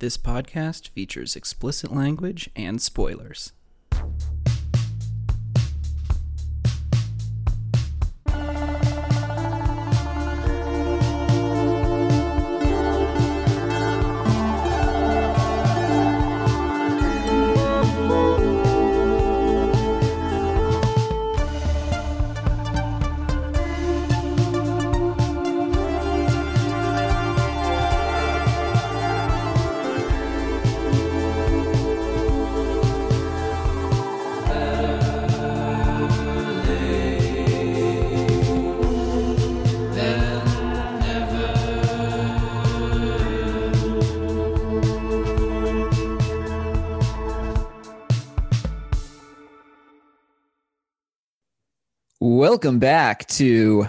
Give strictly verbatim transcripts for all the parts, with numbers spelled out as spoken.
This podcast features explicit language and spoilers. Welcome back to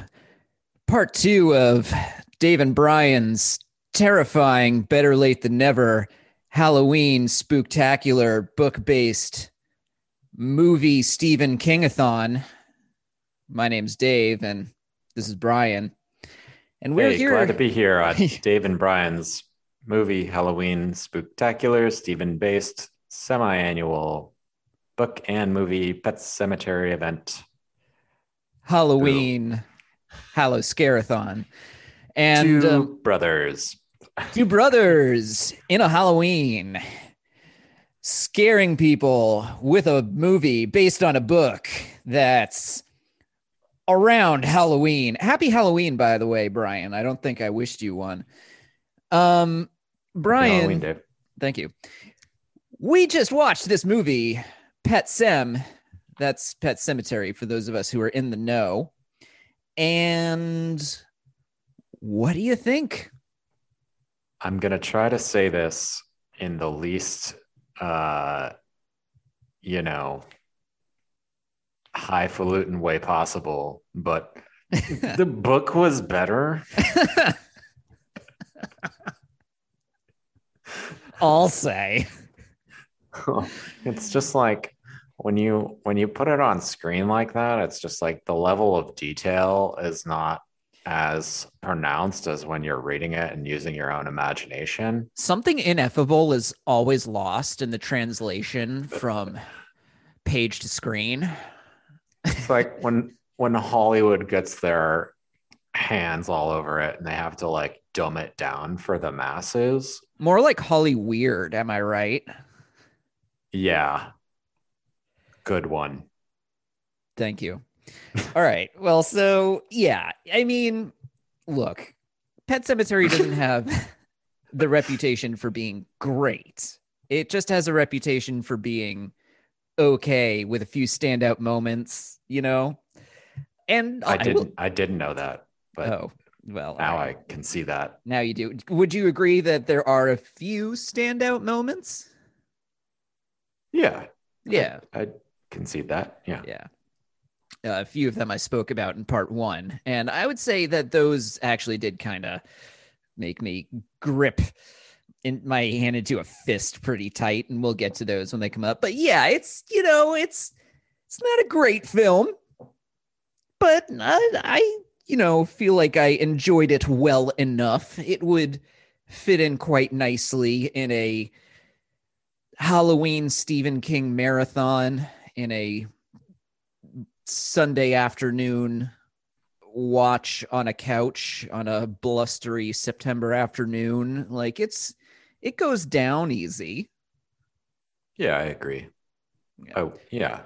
part two of Dave and Brian's terrifying, better late than never, Halloween spooktacular book-based movie Stephen King-a-thon. My name's Dave, and this is Brian. And we're hey, here. Glad to be here on Dave and Brian's movie Halloween spooktacular, Stephen-based semi-annual book and movie Pet Sematary event. Halloween, oh. Hallow Scare-a-thon. And two um, brothers. Two brothers in a Halloween, scaring people with a movie based on a book that's around Halloween. Happy Halloween, by the way, Brian. I don't think I wished you one. Um, Brian, Halloween, Dave. Thank you. We just watched this movie, Pet Sem. That's Pet Sematary for those of us who are in the know. And what do you think? I'm going to try to say this in the least, uh, you know, highfalutin way possible, but the book was better. I'll say. It's just like, When you when you put it on screen like that, it's just like the level of detail is not as pronounced as when you're reading it and using your own imagination. Something ineffable is always lost in the translation from page to screen. It's like when when Hollywood gets their hands all over it and they have to like dumb it down for the masses. More like Holly Weird, am I right? Yeah. Good one. Thank you. All right. Well, so yeah, I mean, look, Pet Sematary doesn't have the reputation for being great. It just has a reputation for being okay with a few standout moments, you know? And I, I didn't, will... I didn't know that, but oh, well, now I... I can see that. Now you do. Would you agree that there are a few standout moments? Yeah. Yeah. I, I... concede that. Yeah. Yeah. Uh, a few of them I spoke about in part one. And I would say that those actually did kind of make me grip in my hand into a fist pretty tight. And we'll get to those when they come up. But yeah, it's, you know, it's, it's not a great film, but I, I, you know, feel like I enjoyed it well enough. It would fit in quite nicely in a Halloween Stephen King marathon in a Sunday afternoon watch on a couch on a blustery September afternoon. Like it's, it goes down easy. Yeah, I agree. Yeah. Oh yeah.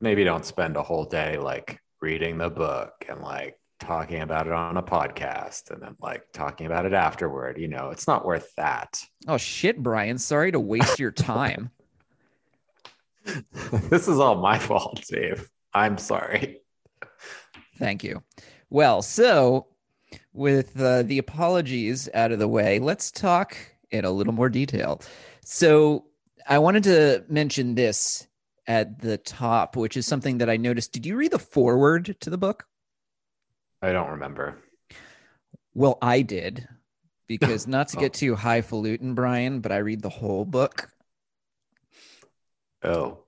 Maybe don't spend a whole day like reading the book and like talking about it on a podcast and then like talking about it afterward. You know, it's not worth that. Oh shit, Brian, sorry to waste your time. This is all my fault, Dave. I'm sorry. Thank you. Well, so with uh, the apologies out of the way, let's talk in a little more detail. So I wanted to mention this at the top, which is something that I noticed. Did you read the foreword to the book? I don't remember. Well, I did, because not to get oh. too highfalutin, Brian, but I read the whole book. Oh.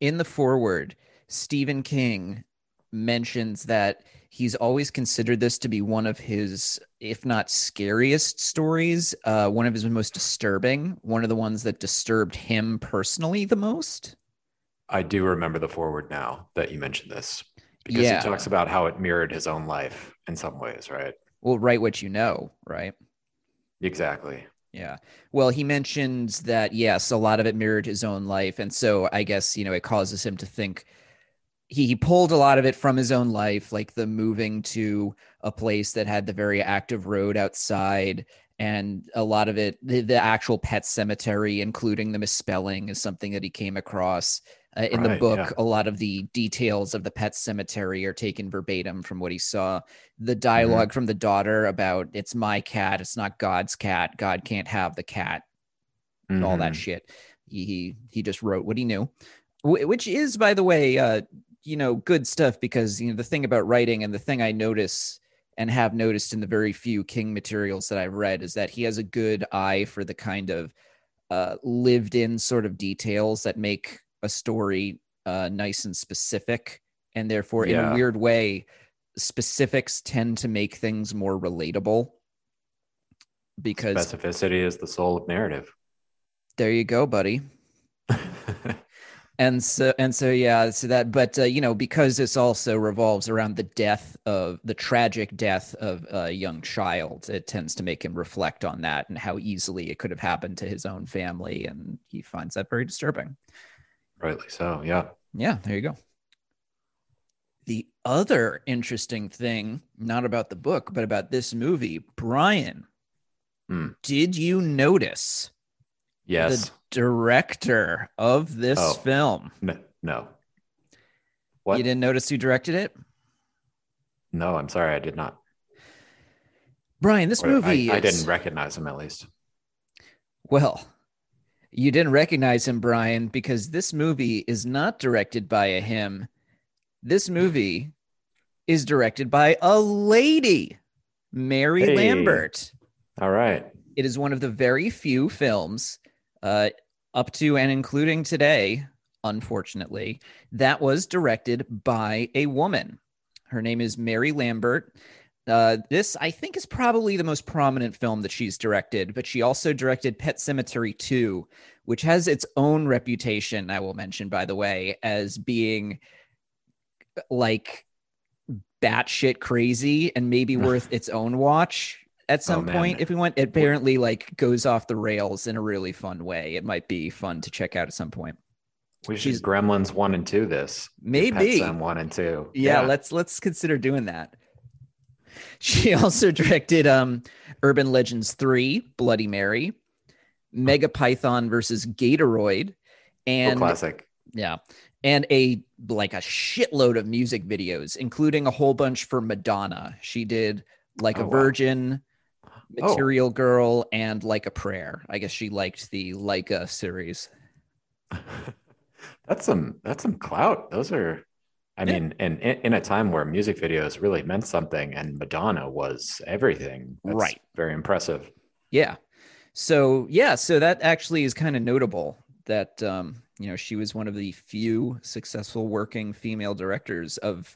In the foreword, Stephen King mentions that He's always considered this to be one of his, if not scariest stories, uh, one of his most disturbing, one of the ones that disturbed him personally the most. I do remember the foreword now that you mentioned this, because yeah. he talks about how it mirrored his own life in some ways, right? Well, write what you know, right? Exactly. Yeah. Well, he mentions that, yes, a lot of it mirrored his own life. And so I guess, you know, it causes him to think he, he pulled a lot of it from his own life, like the moving to a place that had the very active road outside. And a lot of it, the, the actual pet cemetery, including the misspelling, is something that he came across uh, in right, the book. Yeah. A lot of the details of the pet cemetery are taken verbatim from what he saw. The dialogue mm-hmm. from the daughter about it's my cat, it's not God's cat, God can't have the cat, mm-hmm. and all that shit. He, he he just wrote what he knew, which is, by the way, uh, you know, good stuff, because you know the thing about writing and the thing I notice. And have noticed in the very few King materials that I've read is that he has a good eye for the kind of uh, lived-in sort of details that make a story uh, nice and specific. And therefore, yeah. in a weird way, specifics tend to make things more relatable. Because specificity is the soul of narrative. There you go, buddy. And so, and so, yeah, so that, but, uh, you know, because this also revolves around the death of the tragic death of a young child, it tends to make him reflect on that and how easily it could have happened to his own family. And he finds that very disturbing. Rightly so. Yeah. Yeah. There you go. The other interesting thing, not about the book, but about this movie, Brian, mm. did you notice? Yes. The director of this oh, film. N- no. What? You didn't notice who directed it? No, I'm sorry. I did not. Brian, this or movie I, I is... didn't recognize him, at least. Well, you didn't recognize him, Brian, because this movie is not directed by a him. This movie is directed by a lady, Mary hey. Lambert. All right. It is one of the very few films... Uh, up to and including today, unfortunately, that was directed by a woman. Her name is Mary Lambert. Uh, this, I think, is probably the most prominent film that she's directed, but she also directed Pet Sematary Two, which has its own reputation, I will mention, by the way, as being like batshit crazy and maybe worth its own watch. At some oh, point, if we want, it apparently like goes off the rails in a really fun way. It might be fun to check out at some point. We should She's, Gremlins one and two this. Maybe. Pet Sem one and two. Yeah, yeah, let's let's consider doing that. She also directed um, Urban Legends three, Bloody Mary, Mega Python versus Gatoroid, and oh, classic. Yeah. And a like a shitload of music videos, including a whole bunch for Madonna. She did Like oh, a Virgin. Wow. Material oh. Girl and Like a Prayer. I guess she liked the Like a series. That's some that's some clout. Those are, I yeah. mean, and in, in a time where music videos really meant something, and Madonna was everything. That's right. Very impressive. Yeah. So yeah, so that actually is kind of notable that um, you know, she was one of the few successful working female directors of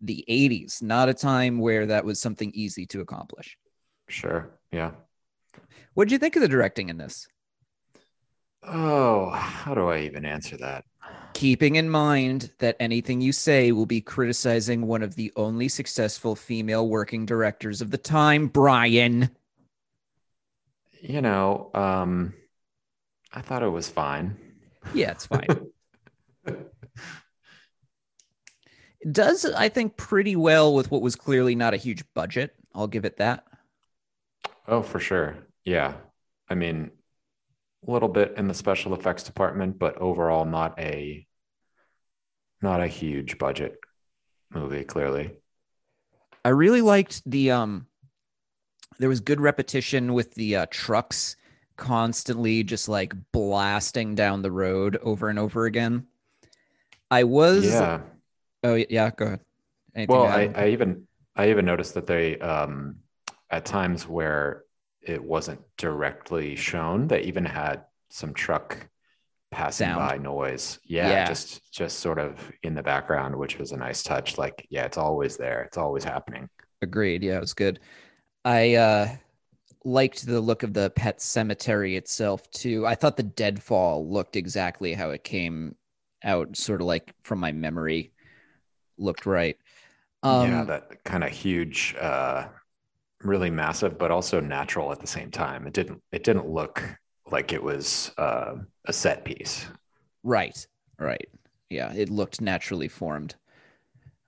the eighties. Not a time where that was something easy to accomplish. Sure. Yeah. What did you think of the directing in this? Oh, how do I even answer that? Keeping in mind that anything you say will be criticizing one of the only successful female working directors of the time, Brian. You know, um, I thought it was fine. Yeah, it's fine. It does, I think, pretty well with what was clearly not a huge budget. I'll give it that. Oh, for sure. Yeah. I mean, a little bit in the special effects department, but overall not a not a huge budget movie, clearly. I really liked the um there was good repetition with the uh, trucks constantly just like blasting down the road over and over again. I was Yeah. Oh, yeah, go ahead. Anything well, I, I even I even noticed that they um at times where it wasn't directly shown, they even had some truck passing sound. by noise. Yeah, yeah. Just, just sort of in the background, which was a nice touch. Like, yeah, it's always there. It's always happening. Agreed. Yeah, it was good. I uh, liked the look of the Pet Sematary itself too. I thought the deadfall looked exactly how it came out, sort of like from my memory, looked right. Um, yeah, that kind of huge, uh, really massive, but also natural at the same time. It didn't, it didn't look like it was uh, a set piece. Right. Right. Yeah. It looked naturally formed.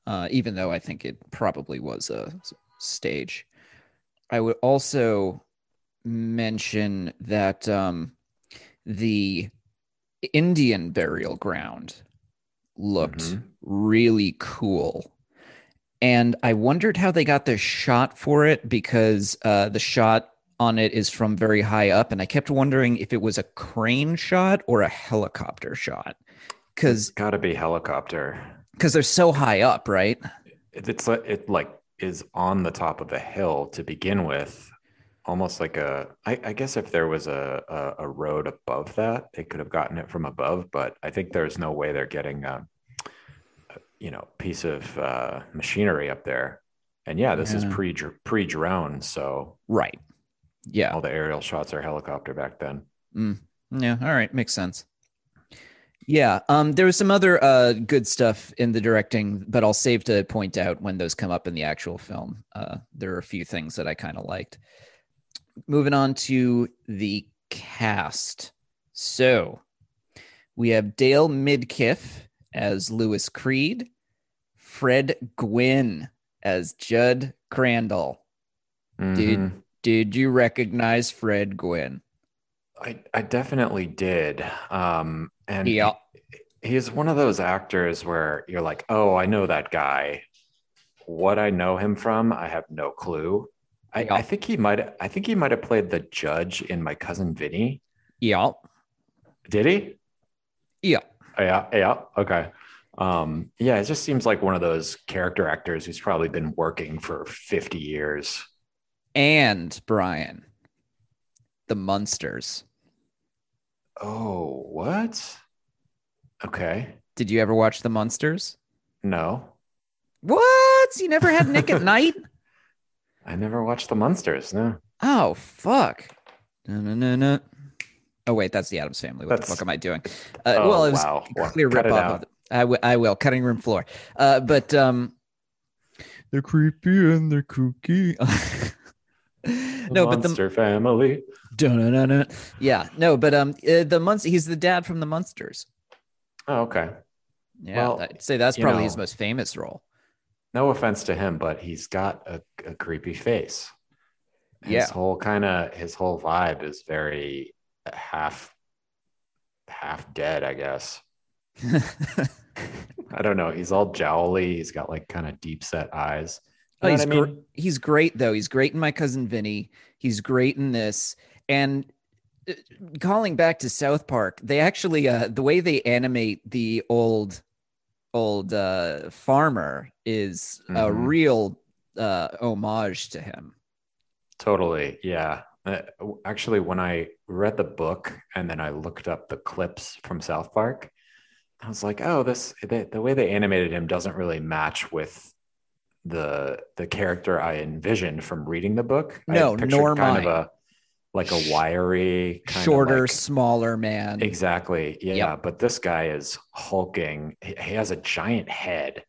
Uh, even though I think it probably was a stage. I would also mention that um, the Indian burial ground looked mm-hmm. really cool. And I wondered how they got the shot for it, because uh, the shot on it is from very high up. And I kept wondering if it was a crane shot or a helicopter shot. Because got to be helicopter. Because they're so high up, right? It's it like is on the top of a hill to begin with, almost like a. I, I guess if there was a, a a road above that, they could have gotten it from above. But I think there's no way they're getting a, a you know piece of uh, machinery up there. And yeah, this yeah. is pre pre drone, so right. Yeah, all the aerial shots are helicopter back then. Mm. Yeah, all right, makes sense. Yeah, um, there was some other uh, good stuff in the directing, but I'll save to point out when those come up in the actual film. Uh, there are a few things that I kind of liked. Moving on to the cast. So we have Dale Midkiff as Lewis Creed, Fred Gwynn as Judd Crandall. Mm-hmm. Did did you recognize Fred Gwynn? I, I definitely did. Um, and yeah. he's one of those actors where you're like, oh, I know that guy. What I know him from, I have no clue. I, yeah. I think he might I think he might have played the judge in My Cousin Vinny. Yeah. Did he? Yeah. Yeah. Yeah. Okay. Um, yeah, it just seems like one of those character actors who's probably been working for fifty years. And Brian, The Munsters. Oh, what? Okay. Did you ever watch The Munsters? No. What? You never had Nick at Night? I never watched The Munsters, no. Oh, fuck. No, no, no, no. Oh, wait, that's The Addams Family. What that's... the fuck am I doing? Uh, oh, well, it was wow. a clear well, rip-off of it. I, w- I will. Cutting room floor. Uh, but um, they're creepy and they're kooky. The no, Monster but the Family. Da-na-na-na. Yeah, no, but um, uh, the Munster, he's the dad from The Munsters. Oh, okay. Yeah, well, I'd say that's probably know, his most famous role. No offense to him, but he's got a, a creepy face. His yeah. whole kind of his whole vibe is very half half dead, I guess. I don't know. He's all jowly. He's got like kind of deep set eyes. You know oh, he's, I mean? gr- he's great, though. He's great in My Cousin Vinny. He's great in this. And uh, calling back to South Park, they actually, uh, the way they animate the old old uh, farmer is mm-hmm. a real uh, homage to him. Totally, yeah. Uh, actually, when I read the book and then I looked up the clips from South Park, I was like, oh, this the, the way they animated him doesn't really match with the the character I envisioned from reading the book. No, I nor kind mine. of a like a wiry kind shorter, of like, smaller man. Exactly. Yeah. Yep. But this guy is hulking. He has a giant head.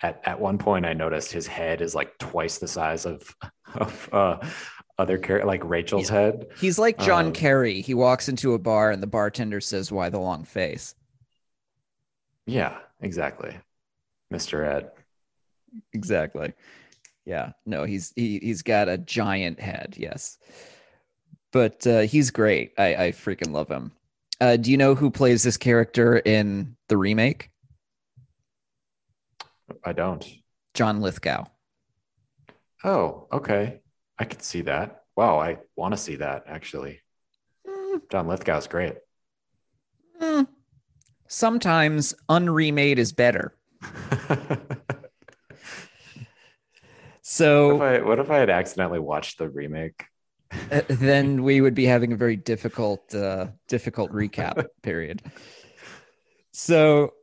At at one point I noticed his head is like twice the size of of uh other character, like Rachel's yeah. head. He's like John um, Kerry. He walks into a bar and the bartender says, "Why the long face?" Yeah, exactly. Mister Ed. Exactly. Yeah. No, he's he he's got a giant head. Yes, but uh, he's great. I, I freaking love him. Uh, do you know who plays this character in the remake? I don't. John Lithgow. Oh, okay. I could see that. Wow, I want to see that actually. Mm. John Lithgow's great. Mm. Sometimes unremade is better. So what if, I, what if I had accidentally watched the remake? uh, then we would be having a very difficult, uh, difficult recap period. So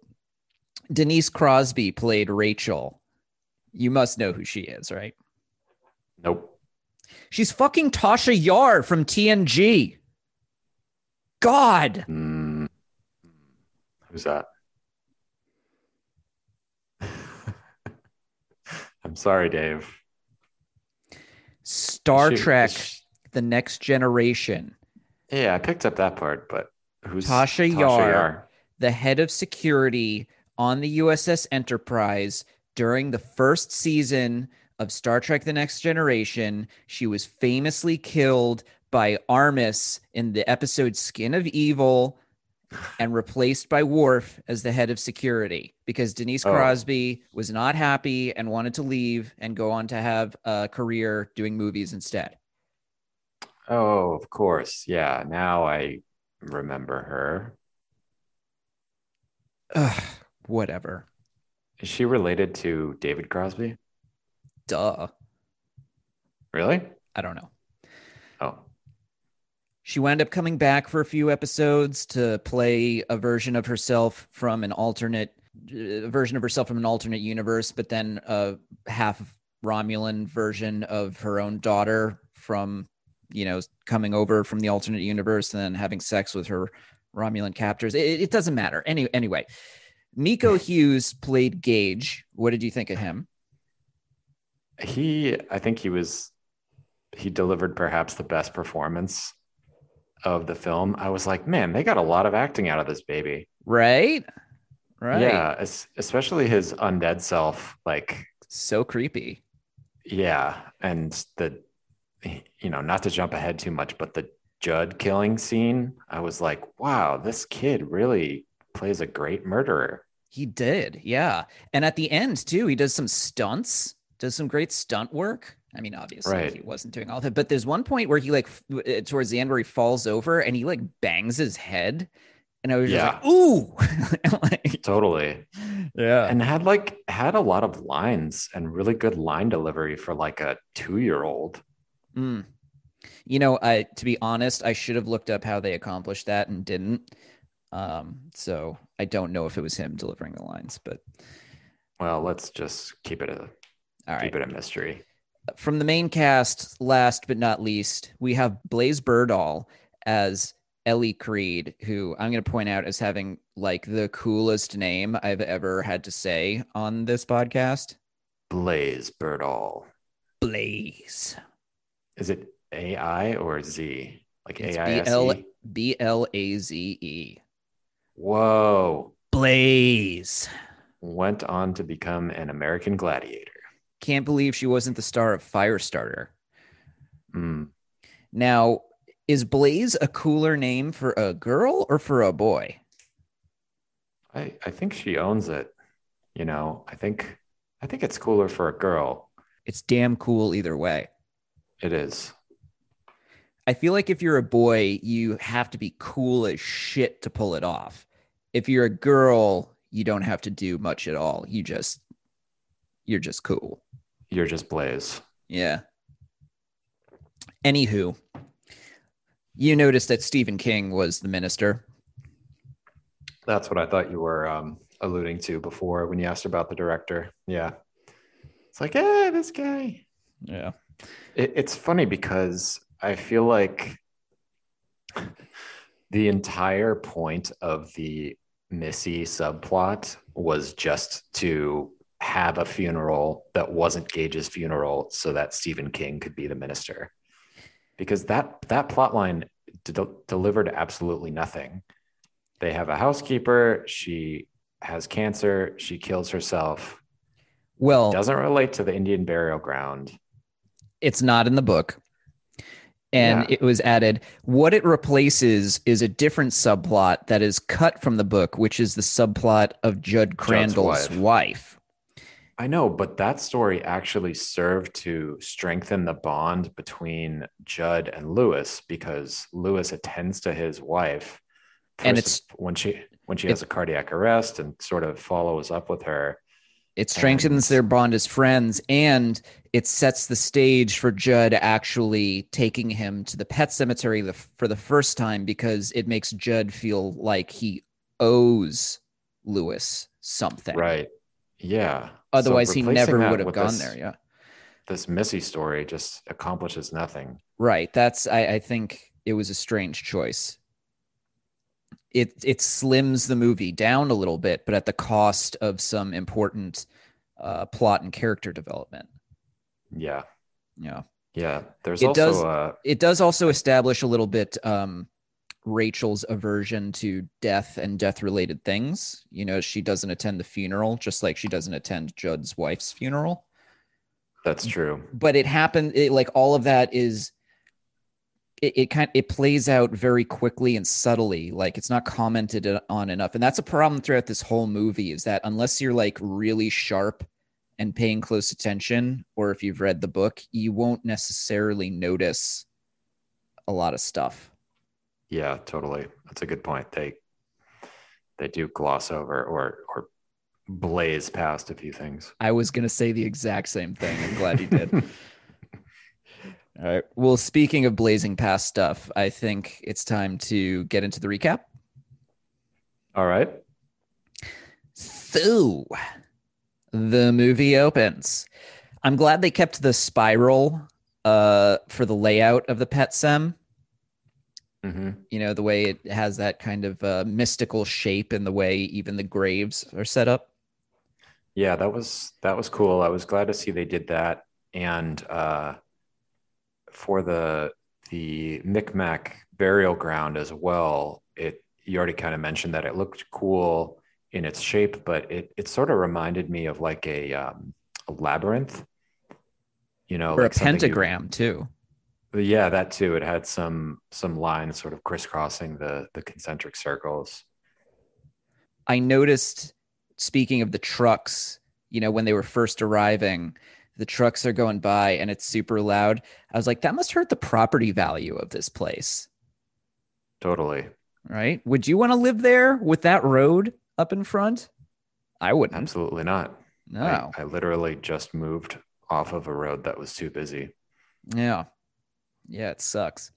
Denise Crosby played Rachel. You must know who she is, right? Nope. She's fucking Tasha Yar from T N G. God. Mm. Who's that? I'm sorry, Dave. Star she, Trek she, The Next Generation. Yeah, I picked up that part, but who's Tasha, Tasha Yar, Yar, the head of security on the U S S Enterprise during the first season of Star Trek The Next Generation? She was famously killed by Armus in the episode Skin of Evil and replaced by Worf as the head of security because Denise Crosby oh. was not happy and wanted to leave and go on to have a career doing movies instead. Oh, of course. Yeah. Now I remember her. Ugh, whatever. Is she related to David Crosby? Duh. Really? I don't know. Oh. She wound up coming back for a few episodes to play a version of herself from an alternate uh, version of herself from an alternate universe, but then a half Romulan version of her own daughter from, you know, coming over from the alternate universe and then having sex with her Romulan captors. It, it doesn't matter. Any, anyway, Miko Hughes played Gage. What did you think of him? He, I think he was, he delivered perhaps the best performance of the film. I was like, man, they got a lot of acting out of this baby. Right? Right. Yeah. Especially his undead self. Like, so creepy. Yeah. And the, you know, not to jump ahead too much, but the Judd killing scene, I was like, wow, this kid really plays a great murderer. He did. Yeah. And at the end, too, he does some stunts. Does some great stunt work. I mean, obviously right. he wasn't doing all that, but there's one point where he like f- towards the end where he falls over and he like bangs his head. And I was yeah. just like, ooh, like, totally. Yeah. And had like, had a lot of lines and really good line delivery for like a two-year-old. Mm. You know, I, to be honest, I should have looked up how they accomplished that and didn't. Um, so I don't know if it was him delivering the lines, but. Well, let's just keep it a, All right. Keep it a mystery. From the main cast, last but not least, we have Blaze Berdahl as Ellie Creed, who I'm going to point out as having like the coolest name I've ever had to say on this podcast. Blaze Berdahl. Blaze. Is it A I or Z? Like A I S E? B L A Z E. Whoa. Blaze. Went on to become an American gladiator. Can't believe she wasn't the star of Firestarter. Mm. Now, is Blaze a cooler name for a girl or for a boy? I, I think she owns it. You know, I think I think it's cooler for a girl. It's damn cool either way. It is. I feel like if you're a boy, you have to be cool as shit to pull it off. If you're a girl, you don't have to do much at all. You just you're just cool. You're just Blaze. Yeah. Anywho, you noticed that Stephen King was the minister. That's what I thought you were um, alluding to before when you asked about the director. Yeah. It's like, hey, this guy. Yeah. It, it's funny because I feel like the entire point of the Missy subplot was just to have a funeral that wasn't Gage's funeral so that Stephen King could be the minister, because that that plot line de- delivered absolutely nothing. They have a housekeeper, she has cancer, she kills herself. Well, doesn't relate to the Indian burial ground. It's not in the book. And yeah. it was added. What it replaces is a different subplot that is cut from the book, which is the subplot of Judd Crandall's wife. wife. I know, but that story actually served to strengthen the bond between Judd and Lewis, because Lewis attends to his wife and it's when she when she it, has a cardiac arrest and sort of follows up with her. It strengthens their bond as friends, and it sets the stage for Judd actually taking him to the pet cemetery for the first time, because it makes Judd feel like he owes Lewis something. Right. Yeah. Otherwise, so he never would have gone this, there. Yeah. This Missy story just accomplishes nothing. Right. That's, I, I think it was a strange choice. It it slims the movie down a little bit, but at the cost of some important uh, plot and character development. Yeah, yeah, yeah. There's it also does, uh... it does also establish a little bit um, Rachel's aversion to death and death-related things. You know, she doesn't attend the funeral, just like she doesn't attend Judd's wife's funeral. That's true. But it happened. It, like all of that is. It, it kind it plays out very quickly and subtly, like it's not commented on enough, and that's a problem throughout this whole movie. Is that unless you're like really sharp and paying close attention, or if you've read the book, you won't necessarily notice a lot of stuff. Yeah, totally. That's a good point. They they do gloss over or or blaze past a few things. I was gonna say the exact same thing. I'm glad you did. All right. Well, speaking of blazing past stuff, I think it's time to get into the recap. All right. So, the movie opens. I'm glad they kept the spiral uh, for the layout of the Pet Sem. Mm-hmm. You know, the way it has that kind of uh, mystical shape, and the way even the graves are set up. Yeah, that was that was cool. I was glad to see they did that, and. Uh... for the the Micmac burial ground as well, it you already kind of mentioned that it looked cool in its shape, but it it sort of reminded me of like a, um, a labyrinth, you know, or like a pentagram you, too. Yeah, that too. It had some some lines sort of crisscrossing the the concentric circles. I noticed, speaking of the trucks, you know, when they were first arriving, the trucks are going by and it's super loud. I was like, that must hurt the property value of this place. Totally. Right? Would you want to live there with that road up in front? I wouldn't. Absolutely not. No. I, I literally just moved off of a road that was too busy. Yeah. Yeah, it sucks.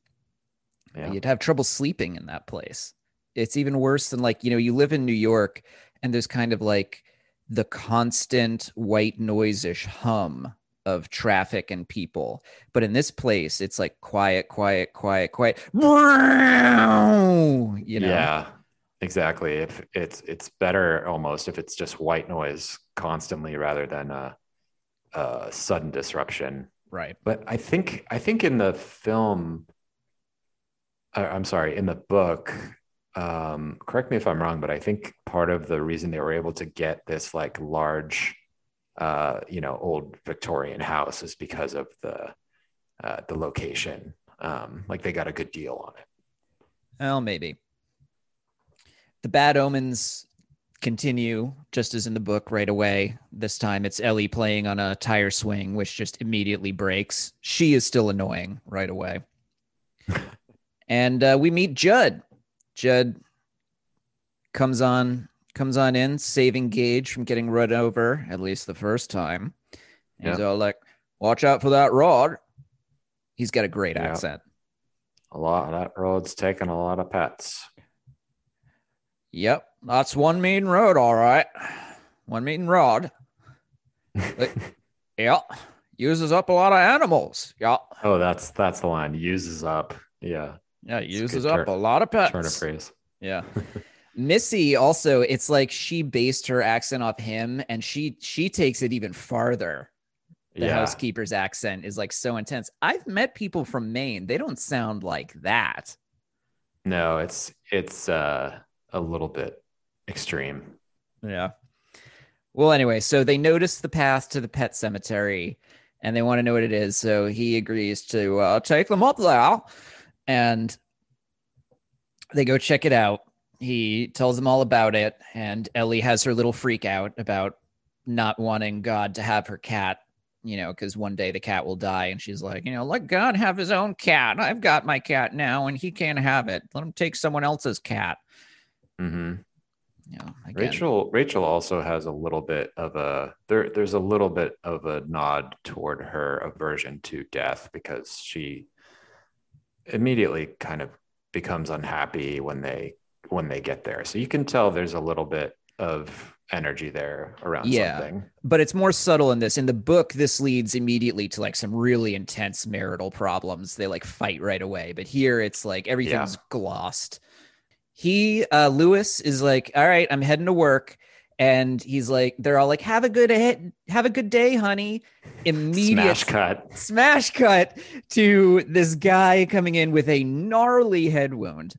Yeah. You'd have trouble sleeping in that place. It's even worse than like, you know, you live in New York and there's kind of like the constant white noise-ish hum of traffic and people. But in this place, it's like quiet, quiet, quiet, quiet. You know? Yeah, exactly. If it's it's better almost if it's just white noise constantly rather than a, a sudden disruption. Right. But I think I think in the film, I'm sorry, in the book, Um, correct me if I'm wrong, but I think part of the reason they were able to get this like large, uh, you know, old Victorian house is because of the uh, the location. Um, like they got a good deal on it. Well, maybe. The bad omens continue just as in the book right away. This time it's Ellie playing on a tire swing, which just immediately breaks. She is still annoying right away. And uh, we meet Judd. Judd comes on, comes on in, saving Gage from getting run over, at least the first time. And yeah. He's all like, watch out for that rod. He's got a great yeah. accent. A lot of that road's taking a lot of pets. Yep. That's one mean road, all right. One mean rod. Like, yeah. Uses up a lot of animals. Yeah. Oh, that's that's the line. Uses up. Yeah. Yeah, it uses a up turn, a lot of pets. Turn of phrase. Yeah. Missy also, it's like she based her accent off him, and she she takes it even farther. The yeah. housekeeper's accent is like so intense. I've met people from Maine. They don't sound like that. No, it's it's uh, a little bit extreme. Yeah. Well, anyway, so they notice the path to the pet cemetery, and they want to know what it is. So he agrees to uh, take them up there. And they go check it out. He tells them all about it. And Ellie has her little freak out about not wanting God to have her cat, you know, because one day the cat will die. And she's like, you know, let God have his own cat. I've got my cat now and he can't have it. Let him take someone else's cat. Mm-hmm. you know, again. Rachel Rachel also has a little bit of a there. There's a little bit of a nod toward her aversion to death, because she immediately kind of becomes unhappy when they when they get there. So you can tell there's a little bit of energy there around yeah, something. But it's more subtle in this. In the book, this leads immediately to like some really intense marital problems. They like fight right away. But here it's like everything's yeah. glossed. He, uh, Lewis is like, all right, I'm heading to work. And he's like, they're all like, have a good, ha- have a good day, honey. Immediate smash cut, smash cut to this guy coming in with a gnarly head wound.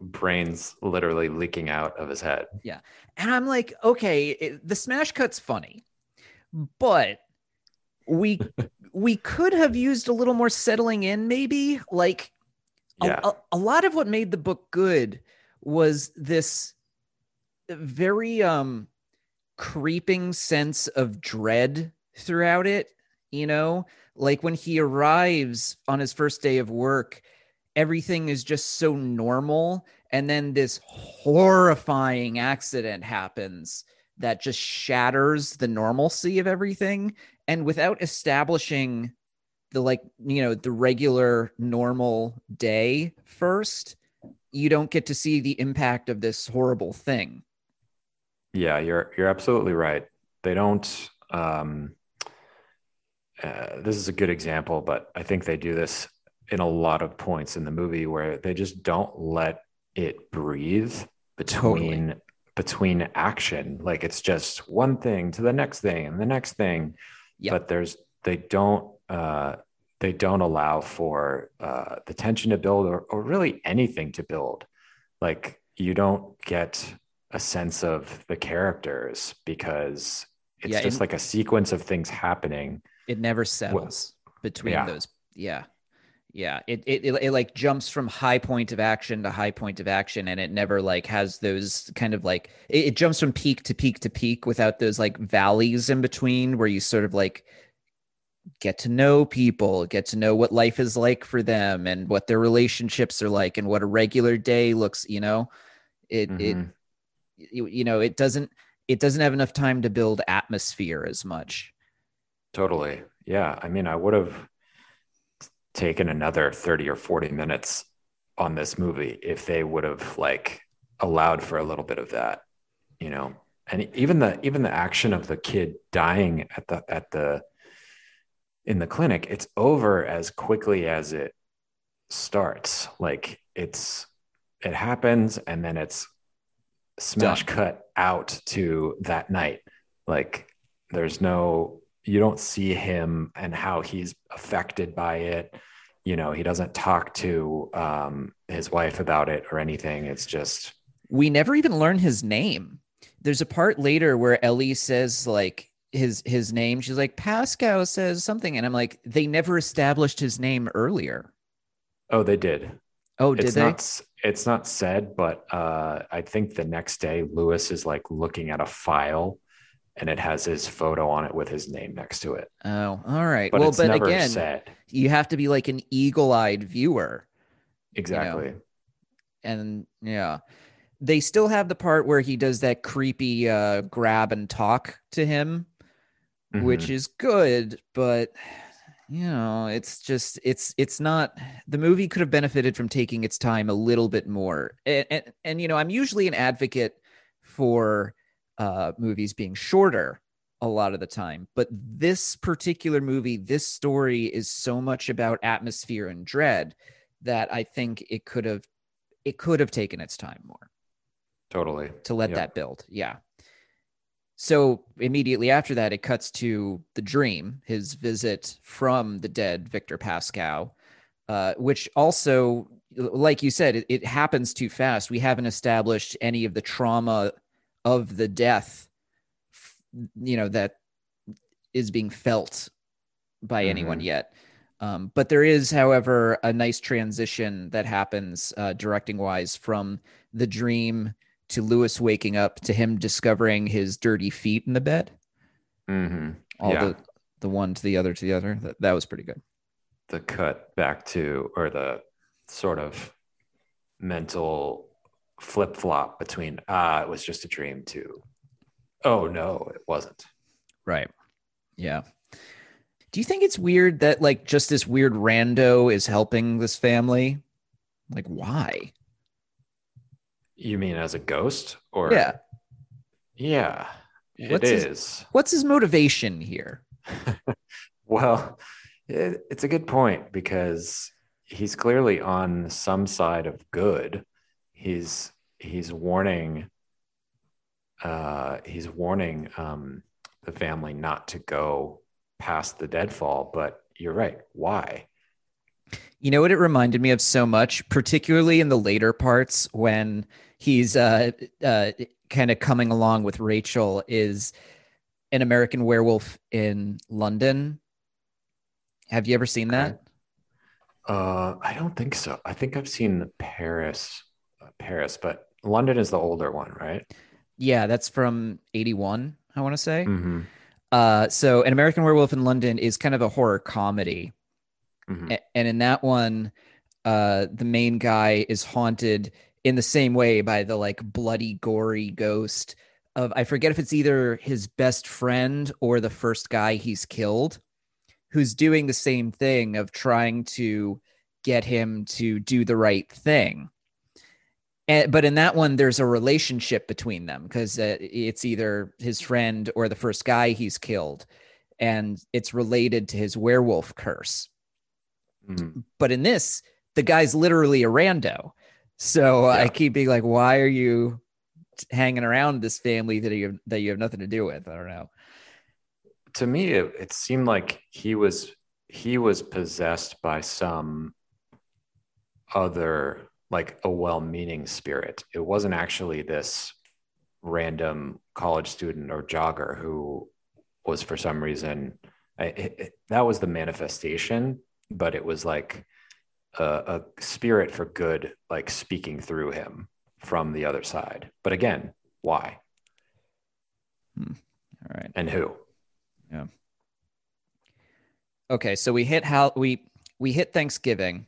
Brains literally leaking out of his head. Yeah. And I'm like, okay, it, the smash cut's funny, but we, we could have used a little more settling in maybe. Like yeah. a, a, a lot of what made the book good was this very um creeping sense of dread throughout it, you know, like when he arrives on his first day of work, everything is just so normal, and then this horrifying accident happens that just shatters the normalcy of everything, and without establishing the like, you know, the regular normal day first, you don't get to see the impact of this horrible thing. Yeah, you're you're absolutely right. They don't. Um, uh, this is a good example, but I think they do this in a lot of points in the movie where they just don't let it breathe between totally. between action. Like it's just one thing to the next thing and the next thing. Yep. But there's they don't uh, they don't allow for uh, the tension to build or, or really anything to build. Like you don't get a sense of the characters because it's yeah, just it, like a sequence of things happening. It never settles well, between yeah. those. Yeah. Yeah. It, it, it, it like jumps from high point of action to high point of action. And it never like has those kind of like, it, it jumps from peak to peak to peak without those like valleys in between where you sort of like get to know people, get to know what life is like for them and what their relationships are like and what a regular day looks, you know, it, mm-hmm. it, you know, it doesn't, it doesn't have enough time to build atmosphere as much. Totally. Yeah. I mean, I would have taken another thirty or forty minutes on this movie if they would have like allowed for a little bit of that, you know, and even the, even the action of the kid dying at the, at the, in the clinic, it's over as quickly as it starts. Like it's, it happens and then it's, smash Done. Cut out to that night. Like there's no, you don't see him and how he's affected by it. You know, he doesn't talk to um, his wife about it or anything. It's just, we never even learn his name. There's a part later where Ellie says like his, his name. She's like, Pascal says something. And I'm like, they never established his name earlier. Oh, they did. Oh, did it's they? Not, it's not said, but uh, I think the next day Lewis is like looking at a file and it has his photo on it with his name next to it. Oh, all right. But well, but again, said. You have to be like an eagle-eyed viewer. Exactly. You know? And yeah, they still have the part where he does that creepy uh, grab and talk to him, mm-hmm. which is good, but you know, it's just, it's, it's not, the movie could have benefited from taking its time a little bit more. And, and, and you know, I'm usually an advocate for uh, movies being shorter a lot of the time, but this particular movie, this story is so much about atmosphere and dread that I think it could have, it could have taken its time more. Totally. To let yep. that build. Yeah. So immediately after that, it cuts to the dream, his visit from the dead Victor Pascal, uh, which also, like you said, it, it happens too fast. We haven't established any of the trauma of the death, you know, that is being felt by mm-hmm. anyone yet. Um, but there is, however, a nice transition that happens uh, directing-wise from the dream to Lewis waking up, to him discovering his dirty feet in the bed. Mm-hmm. All yeah. the, the one to the other to the other. That, that was pretty good. The cut back to, or the sort of mental flip flop between ah, it was just a dream to oh no, it wasn't. Right. Yeah. Do you think it's weird that like just this weird rando is helping this family? Like, why? You mean as a ghost or? Yeah. Yeah, it what's is. His, what's his motivation here? Well, it, it's a good point because he's clearly on some side of good. He's he's warning. Uh, he's warning um, the family not to go past the deadfall. But you're right. Why? You know what it reminded me of so much, particularly in the later parts when he's uh, uh, kind of coming along with Rachel, is An American Werewolf in London. Have you ever seen that? Uh, I don't think so. I think I've seen the Paris, uh, Paris, but London is the older one, right? Yeah, that's from eighty-one, I want to say. Mm-hmm. Uh, so An American Werewolf in London is kind of a horror comedy. Mm-hmm. And in that one, uh, the main guy is haunted in the same way by the like bloody, gory ghost of, I forget if it's either his best friend or the first guy he's killed, who's doing the same thing of trying to get him to do the right thing. And, but in that one, there's a relationship between them because uh, it's either his friend or the first guy he's killed, and it's related to his werewolf curse. Mm-hmm. But in this, the guy's literally a rando. So yeah. I keep being like, why are you hanging around this family that you that you have nothing to do with? I don't know. To me, it, it seemed like he was he was possessed by some other, like a well-meaning spirit. It wasn't actually this random college student or jogger who was for some reason. I, it, it, that was the manifestation, but it was like a, a spirit for good, like speaking through him from the other side. But again, why? Hmm. All right. And who? Yeah. Okay, so we hit how we we hit Thanksgiving,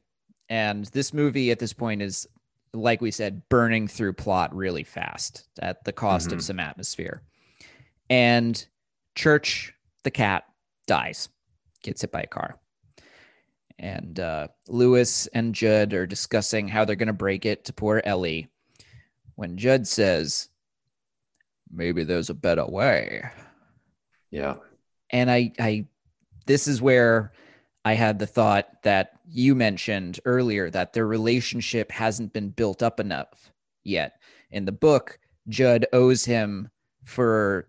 and this movie at this point is, like we said, burning through plot really fast at the cost mm-hmm. of some atmosphere. And Church the cat dies, gets hit by a car. And uh, Lewis and Judd are discussing how they're going to break it to poor Ellie when Judd says, maybe there's a better way. Yeah. And I, I, this is where I had the thought that you mentioned earlier, that their relationship hasn't been built up enough yet. In the book, Judd owes him for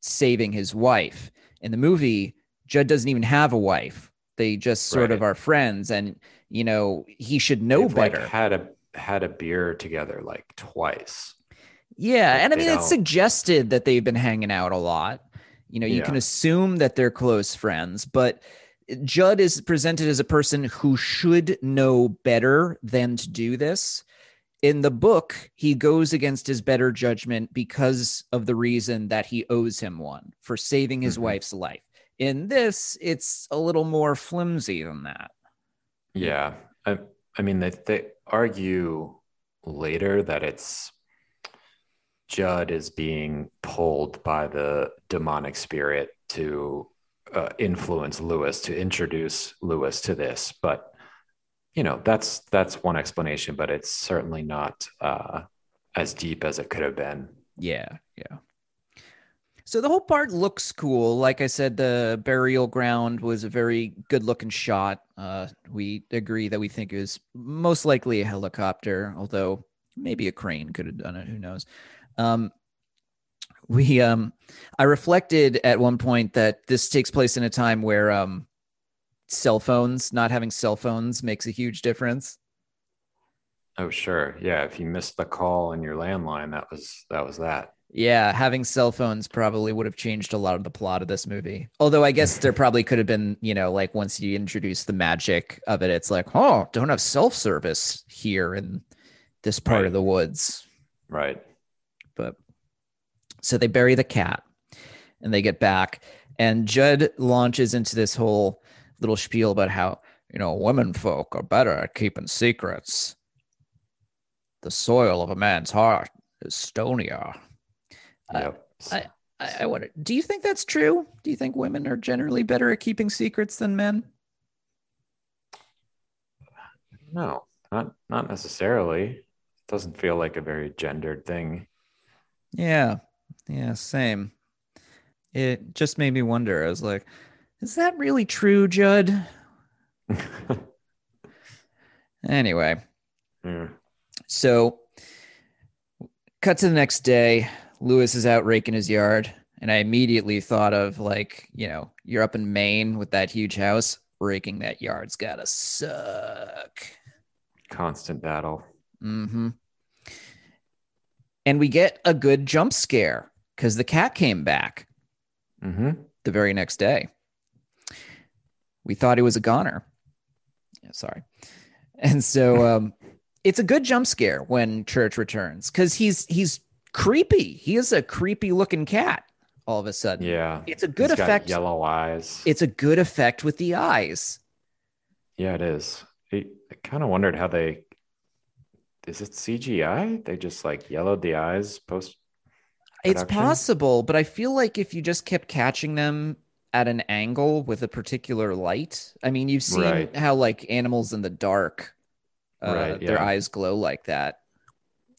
saving his wife. In the movie, Judd doesn't even have a wife. They just sort right. of are friends, and you know he should know They've better. Like had a had a beer together like twice. Yeah, like and I mean don't... it's suggested that they've been hanging out a lot. You know, you yeah. can assume that they're close friends, but Judd is presented as a person who should know better than to do this. In the book, he goes against his better judgment because of the reason that he owes him one, for saving his mm-hmm. wife's life. In this, it's a little more flimsy than that. Yeah. I, I mean, they, they argue later that it's Judd is being pulled by the demonic spirit to uh, influence Lewis, to introduce Lewis to this. But, you know, that's that's one explanation, but it's certainly not uh, as deep as it could have been. Yeah, yeah. So the whole part looks cool. Like I said, the burial ground was a very good-looking shot. Uh, we agree that we think it was most likely a helicopter, although maybe a crane could have done it. Who knows? Um, we, um, I reflected at one point that this takes place in a time where um, cell phones, not having cell phones makes a huge difference. Oh, sure. Yeah, if you missed the call on your landline, that was that was that. Yeah, having cell phones probably would have changed a lot of the plot of this movie. Although I guess there probably could have been, you know, like once you introduce the magic of it, it's like, oh, don't have self-service here in this part right. of the woods. Right. But so they bury the cat and they get back, and Judd launches into this whole little spiel about how, you know, women folk are better at keeping secrets. the soil of a man's heart is stonier. Yep. I, I, I, I wonder, do you think that's true? Do you think women are generally better at keeping secrets than men? No, not not necessarily. It doesn't feel like a very gendered thing. Yeah, yeah, same. It just made me wonder. I was like, is that really true, Judd? Anyway. Yeah. So, cut to the next day. Lewis is out raking his yard. And I immediately thought of, like, you know, you're up in Maine with that huge house. Raking that yard's gotta suck. Constant battle. Mm-hmm. And we get a good jump scare because the cat came back mm-hmm. the very next day. We thought he was a goner. Yeah, sorry. And so um, it's a good jump scare when Church returns because he's he's creepy. He is a creepy looking cat all of a sudden. Yeah. It's a good he's effect. Got yellow eyes. It's a good effect with the eyes. Yeah, it is. I, I kind of wondered how they... Is it C G I? They just like yellowed the eyes post. It's possible, but I feel like if you just kept catching them at an angle with a particular light, I mean, you've seen right. how like animals in the dark, uh, right, yeah. their eyes glow like that.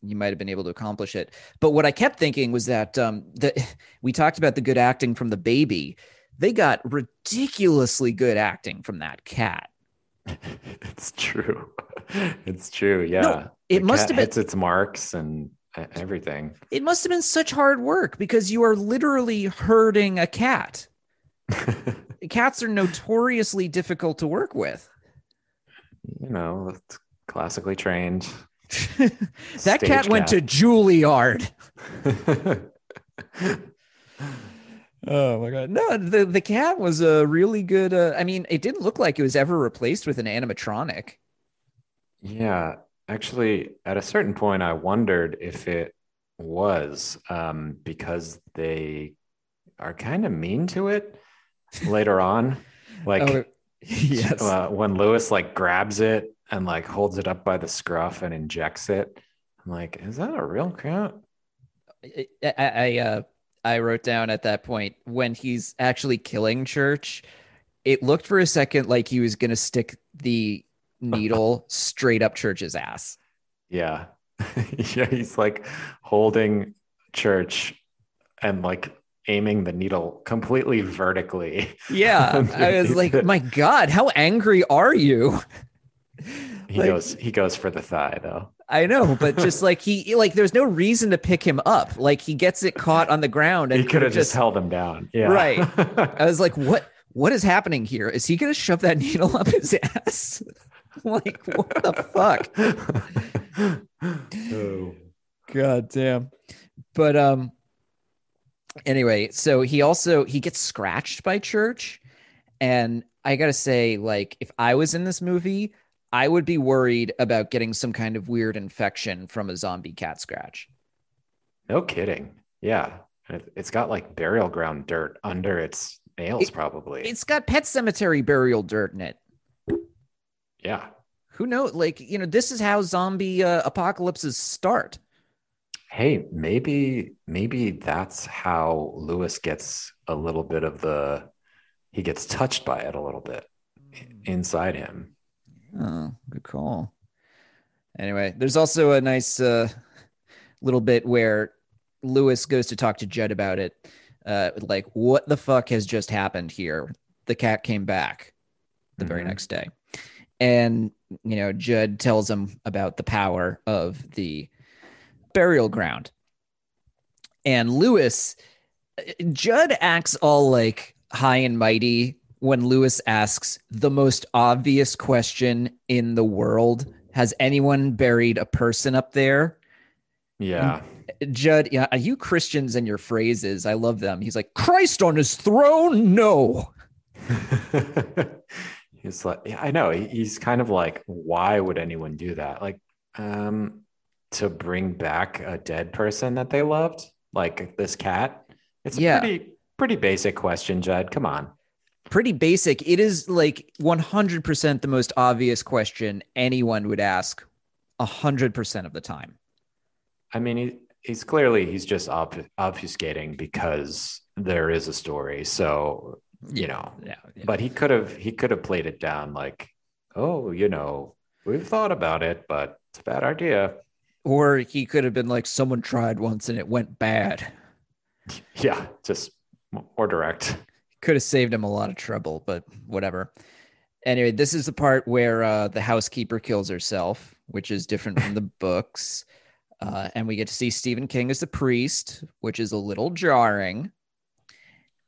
You might have been able to accomplish it. But what I kept thinking was that um, the, we talked about the good acting from the baby. They got ridiculously good acting from that cat. It's true. It's true. Yeah. No, it the must cat have been hits its marks and everything. It must have been such hard work because you are literally herding a cat. Cats are notoriously difficult to work with. You know, it's classically trained. That cat went cat. to Juilliard. Oh my God. No, the, the cat was a really good, uh, I mean, it didn't look like it was ever replaced with an animatronic. Yeah. Actually, at a certain point, I wondered if it was um, because they are kind of mean to it later on. Like oh, yes. uh, when Lewis like grabs it and like holds it up by the scruff and injects it. I'm like, is that a real cat? I, I, uh, I wrote down at that point when he's actually killing Church, it looked for a second like he was going to stick the needle straight up Church's ass. Yeah. Yeah. He's like holding Church and like aiming the needle completely vertically. Yeah. I was like, it. My God, how angry are you? He like, goes, he goes for the thigh though. I know, but just like he, like there's no reason to pick him up. Like he gets it caught on the ground. And he could have just, just held him down. Yeah. Right. I was like, what, what is happening here? Is he going to shove that needle up his ass? Like, what the fuck? Oh. God damn. But um, anyway, so he also, he gets scratched by Church. And I got to say, like, if I was in this movie, I would be worried about getting some kind of weird infection from a zombie cat scratch. No kidding. Yeah. It's got like burial ground dirt under its nails, it, probably. It's got Pet Sematary burial dirt in it. Yeah. Who knows? Like, you know, this is how zombie uh, apocalypses start. Hey, maybe, maybe that's how Lewis gets a little bit of the, he gets touched by it a little bit inside him. Oh, good call. Anyway, there's also a nice uh, little bit where Lewis goes to talk to Judd about it. Uh, like, what the fuck has just happened here? The cat came back the mm-hmm. very next day. And, you know, Judd tells him about the power of the burial ground. And Lewis, Judd acts all like high and mighty when Lewis asks the most obvious question in the world, has anyone buried a person up there? Yeah. And Judd, yeah, are you Christians and your phrases? I love them. He's like, Christ on his throne? No. He's like, yeah, I know. He's kind of like, why would anyone do that? Like, um, to bring back a dead person that they loved, like this cat. It's a yeah. pretty, pretty basic question, Judd. Come on. Pretty basic. It is like one hundred percent the most obvious question anyone would ask one hundred percent of the time. I mean, he, he's clearly, he's just ob- obfuscating because there is a story. So, you know, yeah, yeah. But he could have, he could have played it down like, oh, you know, we've thought about it, but it's a bad idea. Or he could have been like, someone tried once and it went bad. Yeah, just more direct. Could have saved him a lot of trouble, but whatever. Anyway, this is the part where uh, the housekeeper kills herself, which is different from the books. Uh, and we get to see Stephen King as the priest, which is a little jarring.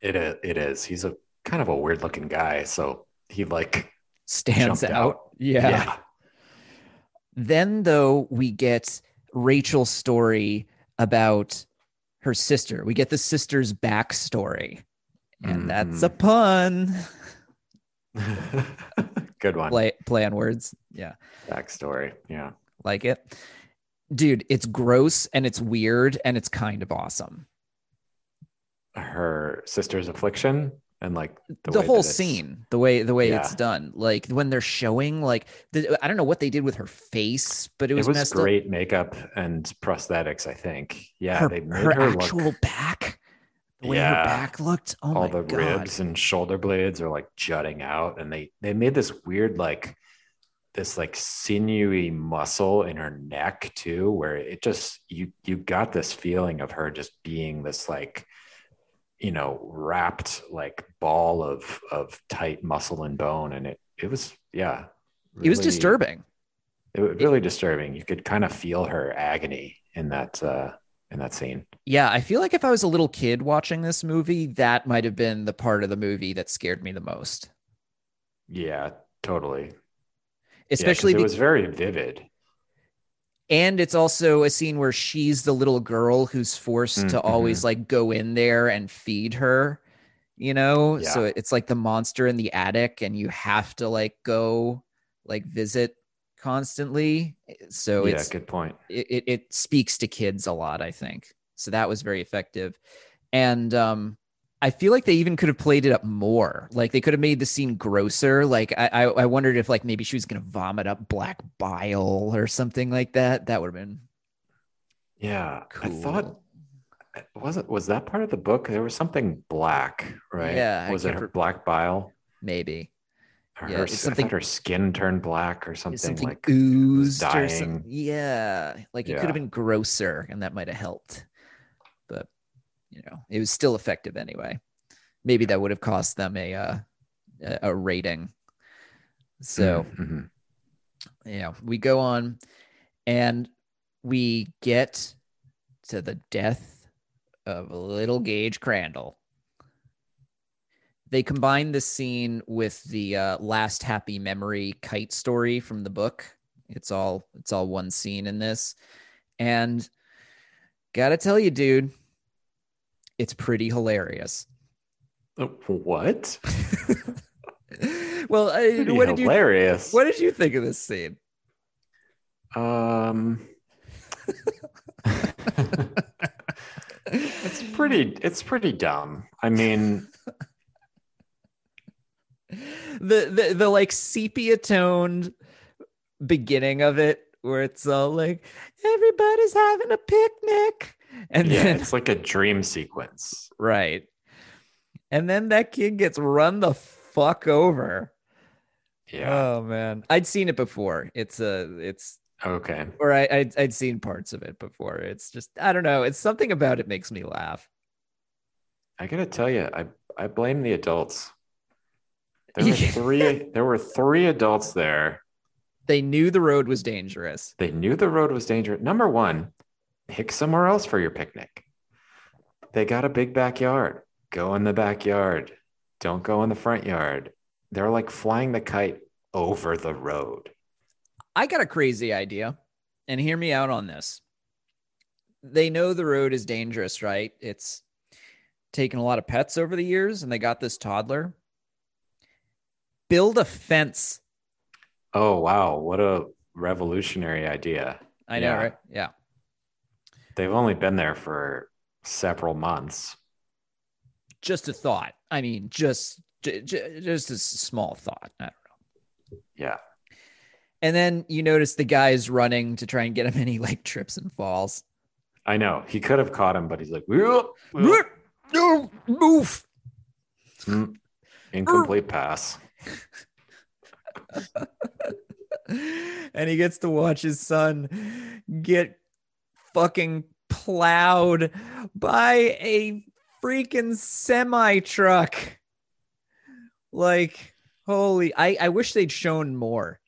It is. It is. He's a kind of a weird looking guy. So he like stands out. out. Yeah. yeah. Then, though, we get Rachel's story about her sister. We get the sister's backstory. And mm. that's a pun. Good one. Play, play on words. Yeah. Backstory. Yeah. Like it. Dude, it's gross and it's weird and it's kind of awesome. Her sister's affliction and like the, the whole scene, the way the way yeah. it's done, like when they're showing like the, I don't know what they did with her face, but it was, it was messed great up. Makeup and prosthetics, I think. Yeah, her, they made her, her actual look... back. The way yeah. her back looked. Oh, all my the God. Ribs and shoulder blades are like jutting out, and they they made this weird like this like sinewy muscle in her neck too, where it just you you got this feeling of her just being this like, you know, wrapped like ball of, of tight muscle and bone. And it, it was, yeah. Really, it was disturbing. It was really it, disturbing. You could kind of feel her agony in that, uh, in that scene. Yeah. I feel like if I was a little kid watching this movie, that might've been the part of the movie that scared me the most. Yeah, totally. Especially yeah, because it was very vivid. And it's also a scene where she's the little girl who's forced mm-hmm. to always like go in there and feed her, you know? Yeah. So it's like the monster in the attic and you have to like go like visit constantly. So yeah, it's good point. It, it, it speaks to kids a lot, I think. So that was very effective. And, um, I feel like they even could have played it up more. Like they could have made the scene grosser. Like I, I, I wondered if like maybe she was going to vomit up black bile or something like that. That would have been. Yeah. Cool. I thought it wasn't, was that part of the book? There was something black, right? Yeah. Was it her re- black bile? Maybe. Or yeah, her, something, I thought her skin turned black or something, something like oozed dying. Or something. Yeah. Like it yeah. could have been grosser and that might've helped, but you know, it was still effective anyway. Maybe that would have cost them a uh, a rating. So, mm-hmm. you know, we go on and we get to the death of little Gage Crandall. They combine this scene with the uh, last happy memory kite story from the book. It's all it's all one scene in this, and gotta tell you, dude. It's pretty hilarious. What? well, I, what did hilarious. you What did you think of this scene? Um, it's pretty. It's pretty dumb. I mean, the the the like sepia toned beginning of it, where it's all like everybody's having a picnic. And yeah, then, it's like a dream sequence. Right. And then that kid gets run the fuck over. Yeah. Oh man. I'd seen it before. It's a, it's okay. Or I, I'd, I'd seen parts of it before. It's just, I don't know. It's something about it makes me laugh. I gotta tell you, I, I blame the adults. There were three, there were three adults there. They knew the road was dangerous. They knew the road was dangerous. Number one, pick somewhere else for your picnic. They got a big backyard. Go in the backyard. Don't go in the front yard. They're like flying the kite over the road. I got a crazy idea, and hear me out on this. They know the road is dangerous, right? It's taken a lot of pets over the years, and they got this toddler. Build a fence. Oh, wow. What a revolutionary idea. I know, yeah. right? Yeah. They've only been there for several months. Just a thought. I mean, just just, just a small thought. I don't know. Yeah. And then you notice the guy is running to try and get him, and he like trips and falls. I know. He could have caught him, but he's like, whoop, whoop. No, move. Mm. Incomplete pass. And he gets to watch his son get fucking plowed by a freaking semi truck. Like, holy, I, I wish they'd shown more.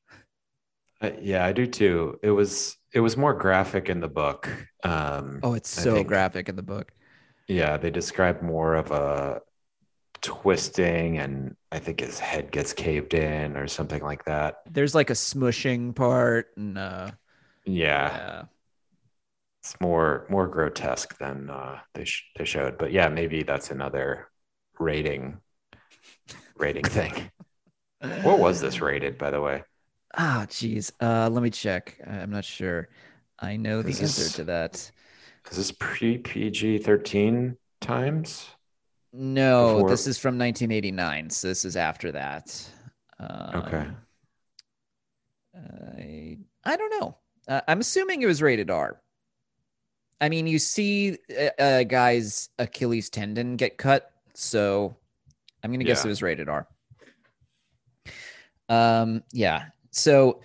Uh, yeah, I do too. It was, it was more graphic in the book. Um, oh, it's so graphic in the book. Yeah, they describe more of a twisting, and I think his head gets caved in or something like that. There's like a smushing part, and uh, yeah. yeah, it's more more grotesque than uh, they sh- they showed. But yeah, maybe that's another rating rating thing. What was this rated, by the way? Ah, oh, geez, uh, let me check. I'm not sure. I know the answer to that. Is this pre-P G thirteen times? No, before? This is from nineteen eighty-nine, so this is after that. Um, okay. I, I don't know. Uh, I'm assuming it was rated R. I mean, you see a, a guy's Achilles tendon get cut, so I'm going to yeah. guess it was rated R. Um, yeah, so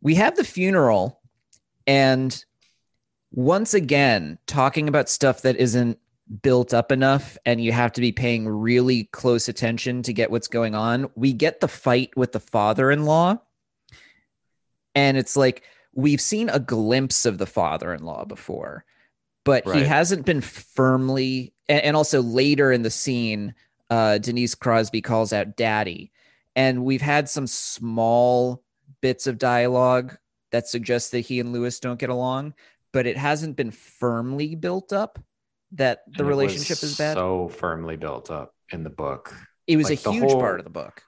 we have the funeral, and... once again, talking about stuff that isn't built up enough and you have to be paying really close attention to get what's going on. We get the fight with the father-in-law, and it's like we've seen a glimpse of the father-in-law before, but right. he hasn't been firmly... And also later in the scene, uh, Denise Crosby calls out Daddy, and we've had some small bits of dialogue that suggest that he and Lewis don't get along, but it hasn't been firmly built up that the relationship is bad. So firmly built up in the book. It was a huge part of the book.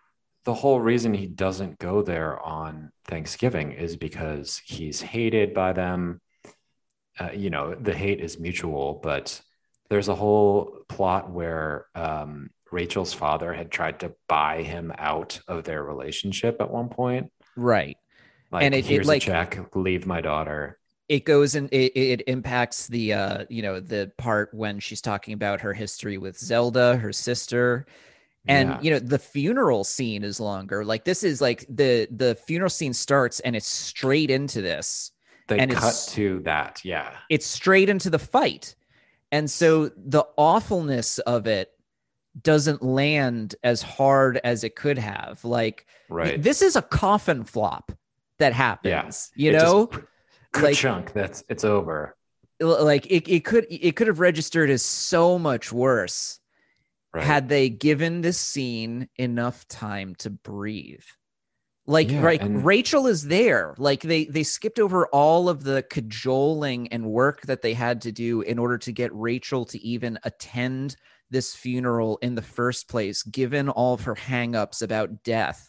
The whole reason he doesn't go there on Thanksgiving is because he's hated by them. Uh, you know, the hate is mutual, but there's a whole plot where um, Rachel's father had tried to buy him out of their relationship at one point. Right. Like, and it, here's it, like, a check, leave my daughter. It goes and it, it impacts the, uh, you know, the part when she's talking about her history with Zelda, her sister, and, yeah. you know, the funeral scene is longer. Like this is like the, the funeral scene starts and it's straight into this. They and cut to that. Yeah. It's straight into the fight. And so the awfulness of it doesn't land as hard as it could have. Like, right. this is a coffin flop that happens, yeah. you it know? Just- Like, chunk that's it's over. Like it, it could it could have registered as so much worse right. had they given this scene enough time to breathe. Like yeah, right, and- Rachel is there. Like they they skipped over all of the cajoling and work that they had to do in order to get Rachel to even attend this funeral in the first place, given all of her hang-ups about death.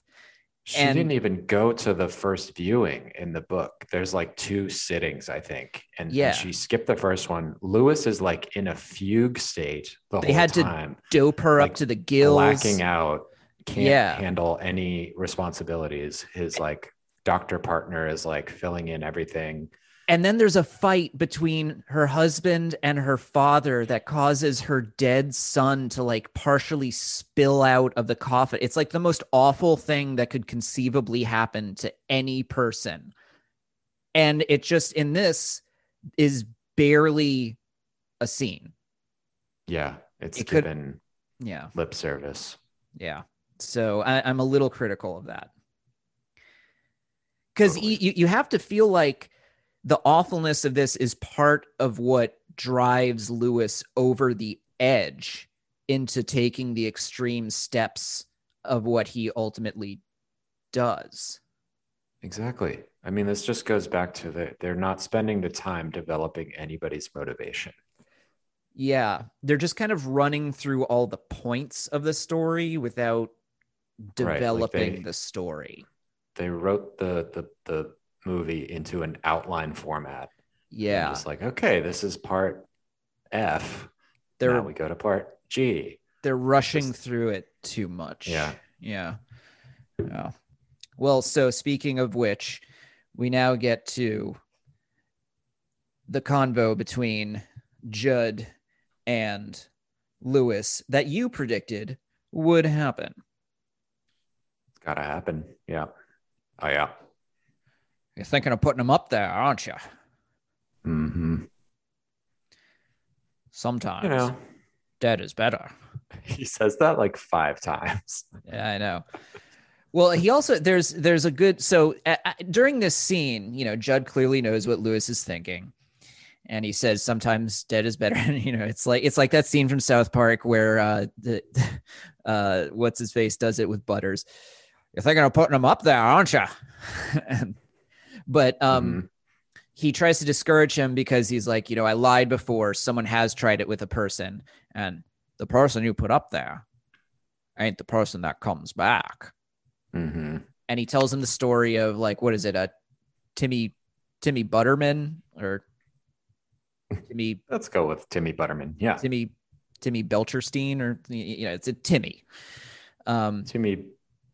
She and, didn't even go to the first viewing in the book. There's like two sittings, I think. And, yeah. and she skipped the first one. Lewis is like in a fugue state the they whole time. They had to dope her like up to the gills. Blacking out, can't yeah. handle any responsibilities. His like doctor partner is like filling in everything. And then there's a fight between her husband and her father that causes her dead son to like partially spill out of the coffin. It's like the most awful thing that could conceivably happen to any person. And it just in this is barely a scene. Yeah. It's it given could, yeah. lip service. Yeah. So I, I'm a little critical of that. Because totally. you, you have to feel like the awfulness of this is part of what drives Lewis over the edge into taking the extreme steps of what he ultimately does. Exactly. I mean, this just goes back to the, they're not spending the time developing anybody's motivation. Yeah. They're just kind of running through all the points of the story without developing right, like they, the story. They wrote the, the, the, movie into an outline format. Yeah. It's like, okay, this is part F. They're, now we go to part G. They're rushing Just, through it too much. Yeah. Yeah. Oh. Well, so speaking of which, we now get to the convo between Judd and Lewis that you predicted would happen. It's gotta happen. Yeah. Oh yeah. You're thinking of putting him up there, aren't you? Mm-hmm. Sometimes, you know, dead is better. He says that like five times. Yeah, I know. Well, he also, there's there's a good, so uh, during this scene, you know, Judd clearly knows what Lewis is thinking. And he says, sometimes dead is better. And, you know, it's like, it's like that scene from South Park where uh, the uh, what's his face does it with Butters. You're thinking of putting him up there, aren't you? But um, mm-hmm. he tries to discourage him because he's like, you know, I lied before. Someone has tried it with a person. And the person you put up there ain't the person that comes back. Mm-hmm. And he tells him the story of, like, what is it? Uh, Timmy, Timmy Butterman or Timmy. Let's go with Timmy Butterman. Yeah. Timmy, Timmy Belcherstein, or, you know, it's a Timmy. Um, Timmy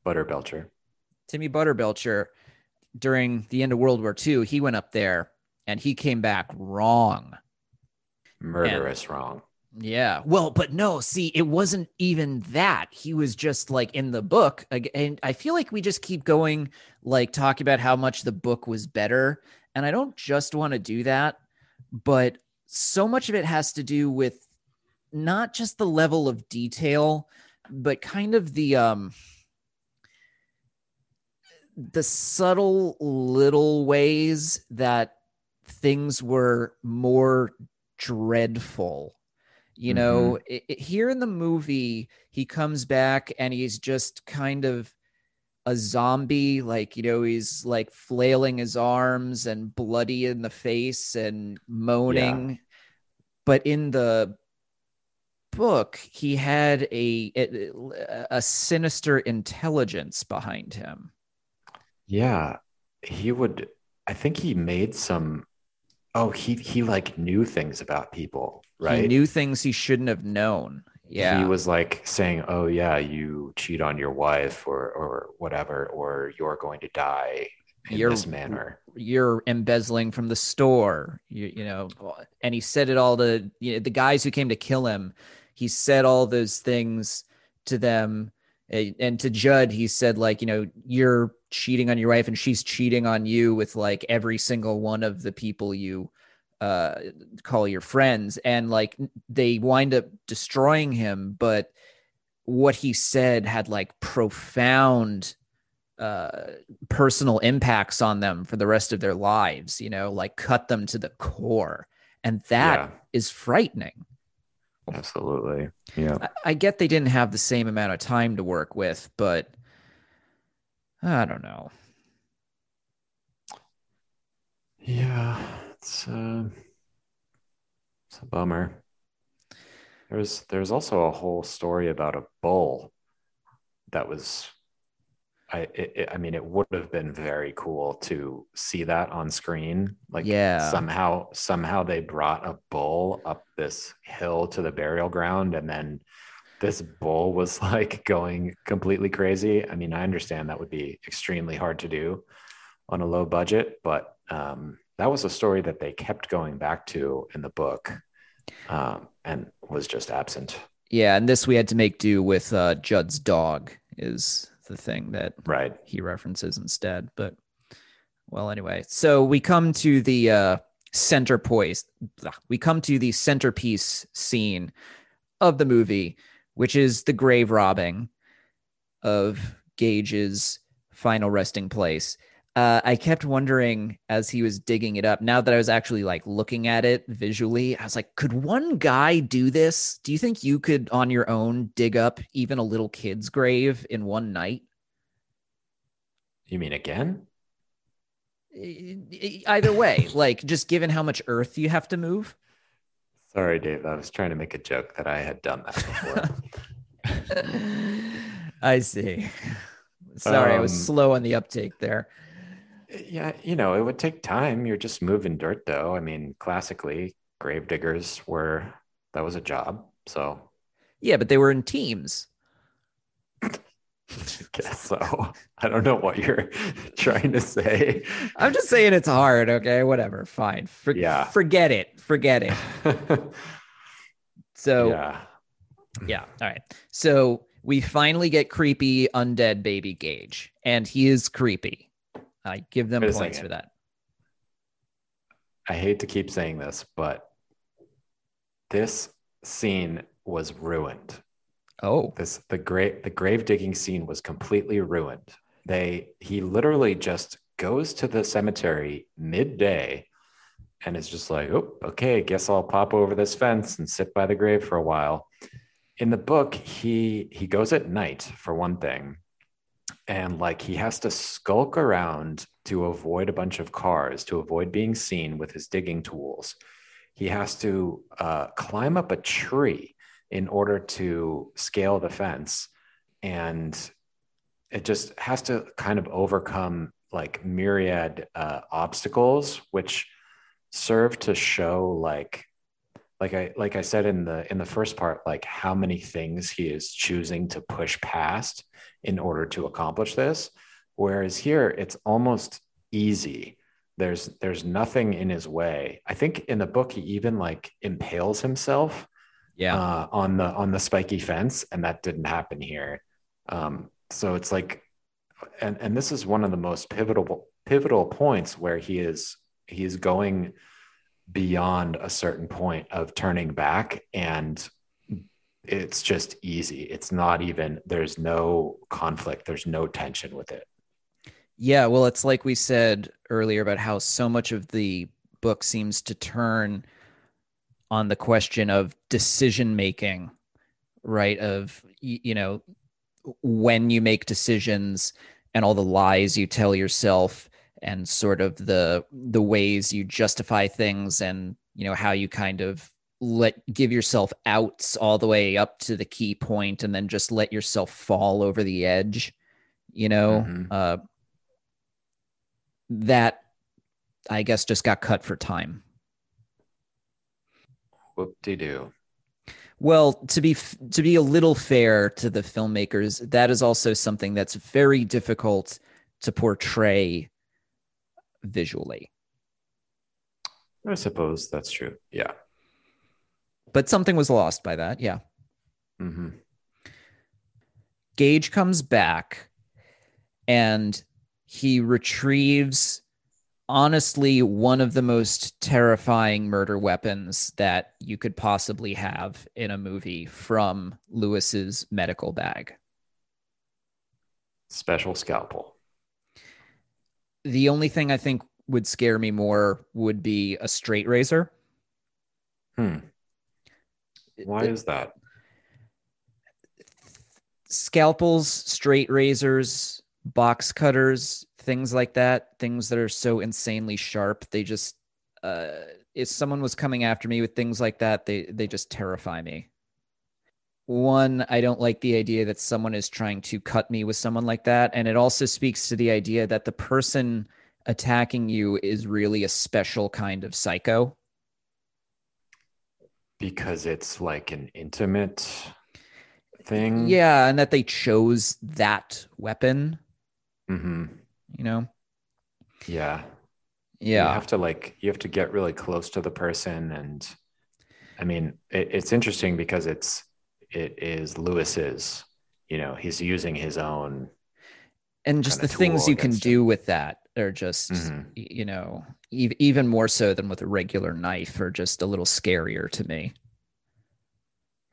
Butterbelcher. Timmy Butterbelcher. During the end of World War Two, he went up there and he came back wrong. Murderous and, wrong. Yeah. Well, but no, see, it wasn't even that. He was just like in the book. And I feel like we just keep going, like talking about how much the book was better. And I don't just want to do that, but so much of it has to do with not just the level of detail, but kind of the, um, the subtle little ways that things were more dreadful. You mm-hmm. know, it, it, here in the movie, he comes back and he's just kind of a zombie. Like, you know, he's like flailing his arms and bloody in the face and moaning. Yeah. But in the book, he had a, a, a sinister intelligence behind him. Yeah, he would, I think he made some, oh, he, he like knew things about people, right? He knew things he shouldn't have known. Yeah. He was like saying, oh yeah, you cheat on your wife or, or whatever, or you're going to die in you're, this manner. You're embezzling from the store, you, you know, and he said it all to, you know, the guys who came to kill him. He said all those things to them. And to Judd, he said, like, you know, you're cheating on your wife and she's cheating on you with like every single one of the people you uh, call your friends. And like they wind up destroying him. But what he said had like profound uh, personal impacts on them for the rest of their lives, you know, like cut them to the core. And that yeah. is frightening. Absolutely. Yeah. I, I get they didn't have the same amount of time to work with, but I don't know. Yeah, it's uh, it's a bummer. There's there's also a whole story about a bull that was, I it, it, I mean, it would have been very cool to see that on screen. Like, yeah. somehow somehow they brought a bull up this hill to the burial ground, and then this bull was like going completely crazy. I mean, I understand that would be extremely hard to do on a low budget, but um, that was a story that they kept going back to in the book um, and was just absent. Yeah, and this we had to make do with uh, Judd's dog is the thing that right. he references instead. But well, anyway, so we come to the uh, center poise. We come to the centerpiece scene of the movie, which is the grave robbing of Gage's final resting place. Uh, I kept wondering as he was digging it up, now that I was actually like looking at it visually, I was like, could one guy do this? Do you think you could on your own dig up even a little kid's grave in one night? You mean again? Either way, like just given how much earth you have to move. Sorry, Dave. I was trying to make a joke that I had done that before. I see. Sorry, um, I was slow on the uptake there. Yeah, you know, it would take time. You're just moving dirt, though. I mean, classically, gravediggers were, that was a job, so. Yeah, but they were in teams. I guess so. I don't know what you're trying to say. I'm just saying it's hard. Okay, whatever. Fine. For- yeah. Forget it. Forget it. So, yeah. yeah. All right. So we finally get creepy undead baby Gage, and he is creepy. I give them Wait points for that. I hate to keep saying this, but this scene was ruined. Oh, this the grave the grave digging scene was completely ruined. They he literally just goes to the cemetery midday, and it's just like, oh, okay, guess I'll pop over this fence and sit by the grave for a while. In the book, he he goes at night for one thing, and like he has to skulk around to avoid a bunch of cars, to avoid being seen with his digging tools. He has to uh, climb up a tree in order to scale the fence. And it just has to kind of overcome like myriad uh, obstacles, which serve to show like, like I, like I said in the, in the first part, like how many things he is choosing to push past in order to accomplish this. Whereas here it's almost easy. There's, there's nothing in his way. I think in the book, he even like impales himself Yeah, uh, on the on the spiky fence, and that didn't happen here. Um, so it's like, and and this is one of the most pivotal pivotal points where he is he is going beyond a certain point of turning back, and it's just easy. It's not even there's no conflict. There's no tension with it. Yeah, well, it's like we said earlier about how so much of the book seems to turn on the question of decision making, right? Of, you know, when you make decisions and all the lies you tell yourself and sort of the the ways you justify things and, you know, how you kind of let give yourself outs all the way up to the key point and then just let yourself fall over the edge, you know, mm-hmm. uh, that I guess just got cut for time. Whoop-de-doo. Well, to be f- to be a little fair to the filmmakers, that is also something that's very difficult to portray visually. I suppose that's true. Yeah. But something was lost by that. Yeah. Mm-hmm. Gage comes back and he retrieves honestly one of the most terrifying murder weapons that you could possibly have in a movie from Lewis's medical bag. Special scalpel. The only thing I think would scare me more would be a straight razor. Hmm. Why the, is that? Scalpels, straight razors, box cutters, things like that, things that are so insanely sharp. They just, uh, if someone was coming after me with things like that, they, they just terrify me. One, I don't like the idea that someone is trying to cut me with someone like that. And it also speaks to the idea that the person attacking you is really a special kind of psycho. Because it's like an intimate thing. Yeah. And that they chose that weapon. Mm-hmm. You know? Yeah. Yeah. You have to like, you have to get really close to the person. And I mean, it, it's interesting because it's, it is Lewis's, you know, he's using his own. And just the things you can do with that are just, mm-hmm. you know, e- even more so than with a regular knife are just a little scarier to me.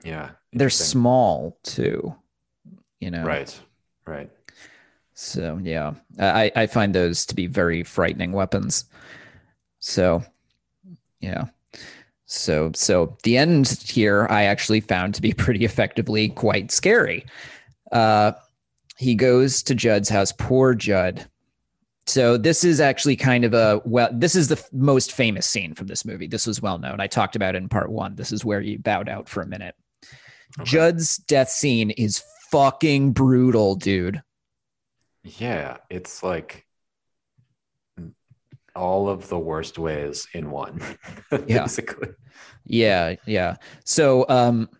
Yeah. They're small too, you know? Right. Right. So, yeah, I, I find those to be very frightening weapons. So, yeah. So, so the end here, I actually found to be pretty effectively quite scary. Uh, he goes to Judd's house, poor Judd. So this is actually kind of a, well, this is the f- most famous scene from this movie. This was well known. I talked about it in part one. This is where you bowed out for a minute. Okay. Judd's death scene is fucking brutal, dude. Yeah, it's like all of the worst ways in one, yeah. basically. Yeah, yeah. So um,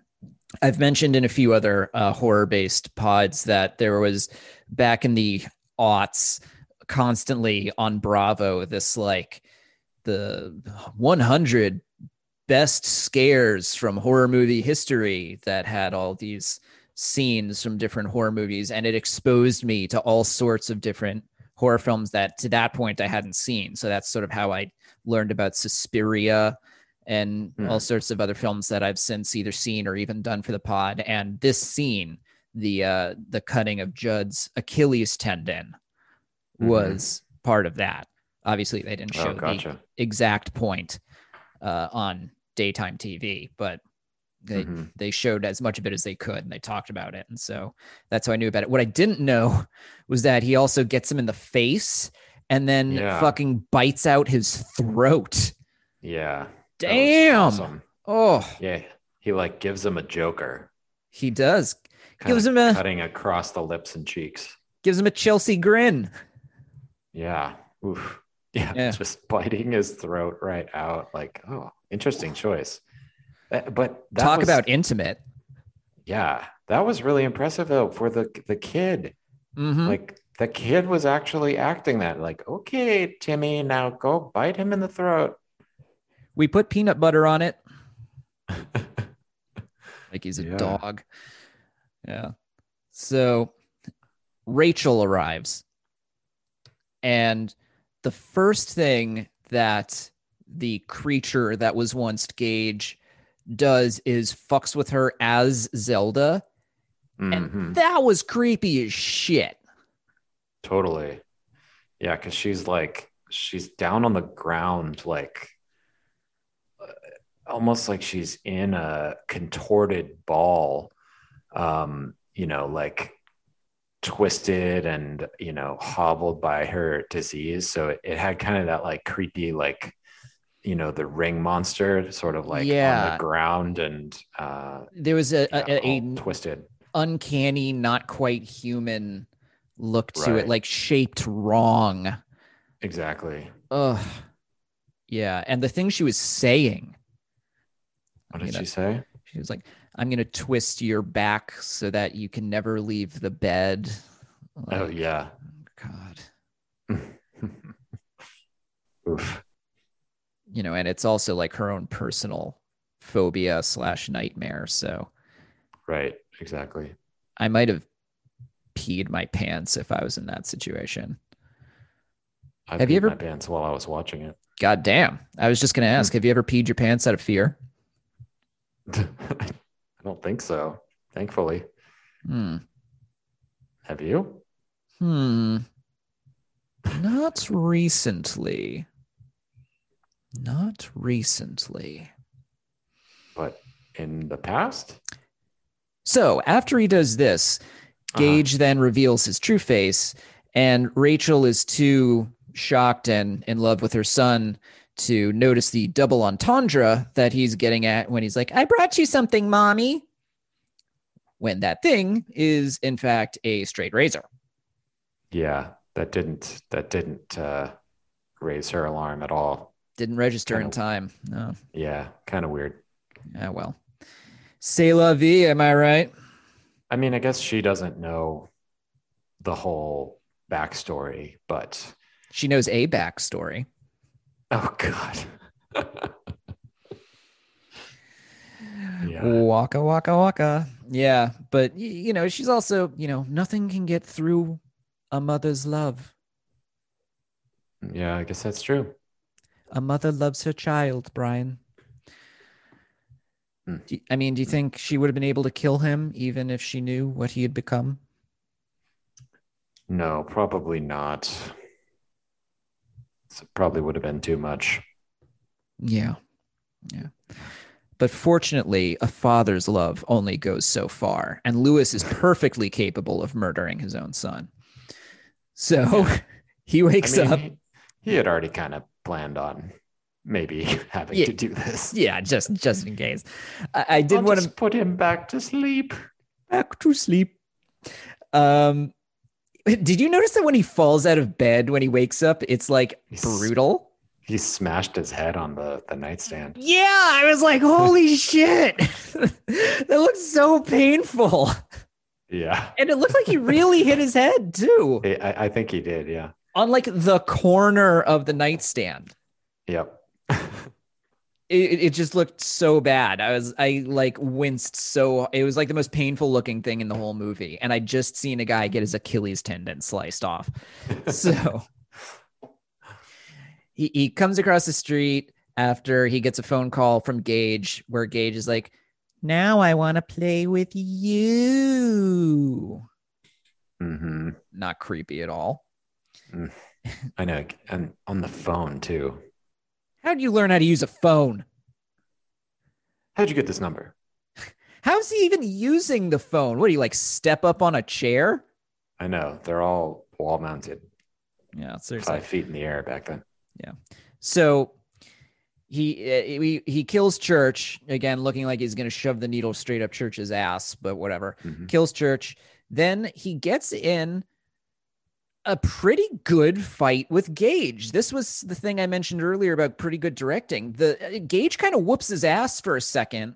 I've mentioned in a few other uh, horror-based pods that there was back in the aughts constantly on Bravo, this like the one hundred best scares from horror movie history that had all these scenes from different horror movies. And it exposed me to all sorts of different horror films that to that point I hadn't seen. So that's sort of how I learned about Suspiria and mm. all sorts of other films that I've since either seen or even done for the pod. And this scene, the uh, the cutting of Judd's Achilles tendon, was mm-hmm. part of that. Obviously, they didn't show oh, gotcha. the exact point uh, on daytime T V, but they mm-hmm. they showed as much of it as they could, and they talked about it. And so that's how I knew about it. What I didn't know was that he also gets him in the face and then yeah. fucking bites out his throat. Yeah. Damn. Awesome. Oh. Yeah. He like gives him a Joker. He does. Kind gives him a cutting across the lips and cheeks. Gives him a Chelsea grin. Yeah. Oof. Yeah. yeah. Just biting his throat right out. Like, oh, interesting choice. But that talk was, about intimate. Yeah, that was really impressive though for the the kid. Mm-hmm. Like the kid was actually acting that. Like, okay, Timmy, now go bite him in the throat. We put peanut butter on it. Like he's a yeah. dog. Yeah. So Rachel arrives, and the first thing that the creature that was once Gage does is fucks with her as Zelda. Mm-hmm. And that was creepy as shit. Totally. Yeah, because she's like, she's down on the ground, like almost like she's in a contorted ball, um, you know, like twisted and, you know, hobbled by her disease. So it, it had kind of that like creepy, like, you know, the ring monster sort of like yeah. on the ground, and uh, there was a, yeah, a, a twisted, uncanny, not quite human look to right. it, like shaped wrong. Exactly. Ugh. Yeah. And the thing she was saying, what did you know, she say? She was like, I'm going to twist your back so that you can never leave the bed. Like, oh yeah. God. Oof. You know, and it's also like her own personal phobia slash nightmare. So, right, exactly. I might have peed my pants if I was in that situation. I have peed you ever my pants while I was watching it? God damn! I was just going to ask: have you ever peed your pants out of fear? I don't think so. Thankfully. Hmm. Have you? Hmm. Not recently. Not recently. But in the past? So after he does this, Gage uh-huh. then reveals his true face, and Rachel is too shocked and in love with her son to notice the double entendre that he's getting at when he's like, I brought you something, mommy. When that thing is, in fact, a straight razor. Yeah, that didn't, that didn't uh, raise her alarm at all. Didn't register kinda, in time. No. Yeah, kind of weird. Yeah, well. C'est la vie, am I right? I mean, I guess she doesn't know the whole backstory, but... She knows a backstory. Oh, God. yeah. Waka, waka, waka. Yeah, but, you know, she's also, you know, nothing can get through a mother's love. Yeah, I guess that's true. A mother loves her child, Brian. Mm. Do you, I mean, do you think she would have been able to kill him even if she knew what he had become? No, probably not. It probably would have been too much. Yeah. Yeah. But fortunately, a father's love only goes so far, and Lewis is perfectly capable of murdering his own son. So he wakes I mean, up. He, he had already kind of planned on maybe having yeah, to do this. Yeah, just just in case. I, I did I'll want to put him back to sleep. Back to sleep. Um, did you notice that when he falls out of bed, when he wakes up, it's like he's, brutal? He smashed his head on the, the nightstand. Yeah, I was like, holy shit. That looks so painful. Yeah. And it looked like he really hit his head, too. I, I think he did, yeah. On, like, the corner of the nightstand. Yep. it, it just looked so bad. I was, I, like, winced so... It was, like, the most painful-looking thing in the whole movie. And I'd just seen a guy get his Achilles tendon sliced off. So... He he comes across the street after he gets a phone call from Gage, where Gage is like, now I want to play with you. Mm-hmm. Not creepy at all. Mm. I know. And on the phone, too. How'd you learn how to use a phone? How'd you get this number? How's he even using the phone? What, do you, like, step up on a chair? I know. They're all wall-mounted. Yeah, seriously. Five feet in the air back then. Yeah. So he, he he kills Church again, looking like he's going to shove the needle straight up Church's ass, but whatever. Mm-hmm. Kills Church. Then he gets in a pretty good fight with Gage. This was the thing I mentioned earlier about pretty good directing. The Gage kind of whoops his ass for a second.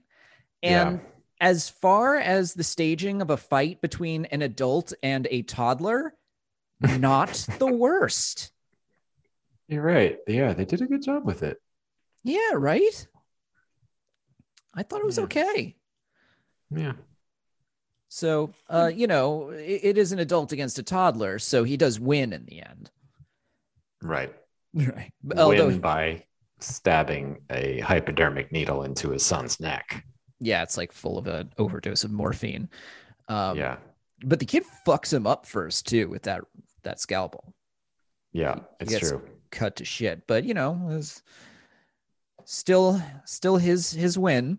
And yeah. As far as the staging of a fight between an adult and a toddler, not the worst. You're right. Yeah, they did a good job with it. Yeah, right? I thought it was yeah. okay. Yeah. So, uh, you know, it, it is an adult against a toddler, so he does win in the end. Right. Right. Win Although, by stabbing a hypodermic needle into his son's neck. Yeah, it's like full of an overdose of morphine. Um, yeah. But the kid fucks him up first, too, with that, that scalpel. Yeah, it's true. Cut to shit, but you know, it was still still his his win,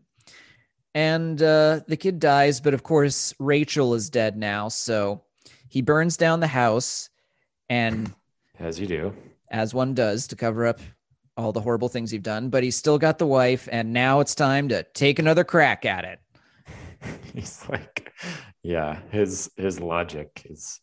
and uh the kid dies, but of course Rachel is dead now, so he burns down the house, and as you do, as one does, to cover up all the horrible things you've done. But he's still got the wife, and now it's time to take another crack at it. He's like, yeah, his his logic is,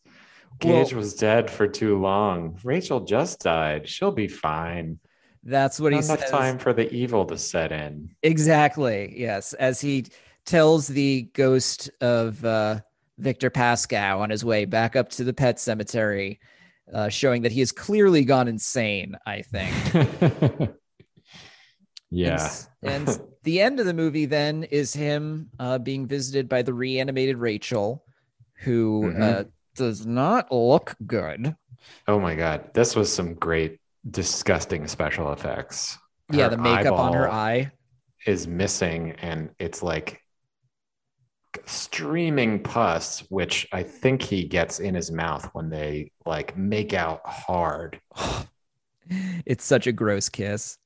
Gage well, was dead for too long. Rachel just died. She'll be fine. That's what Not he says. Enough time for the evil to set in. Exactly. Yes. As he tells the ghost of uh, Victor Pascoe on his way back up to the pet cemetery, uh, showing that he has clearly gone insane, I think. Yeah. And, and the end of the movie then is him uh, being visited by the reanimated Rachel, who... Mm-hmm. Uh, does not look good. Oh my god, this was some great disgusting special effects. Her yeah, the makeup on her eye is missing, and it's like streaming pus, which I think he gets in his mouth when they like make out hard. It's such a gross kiss.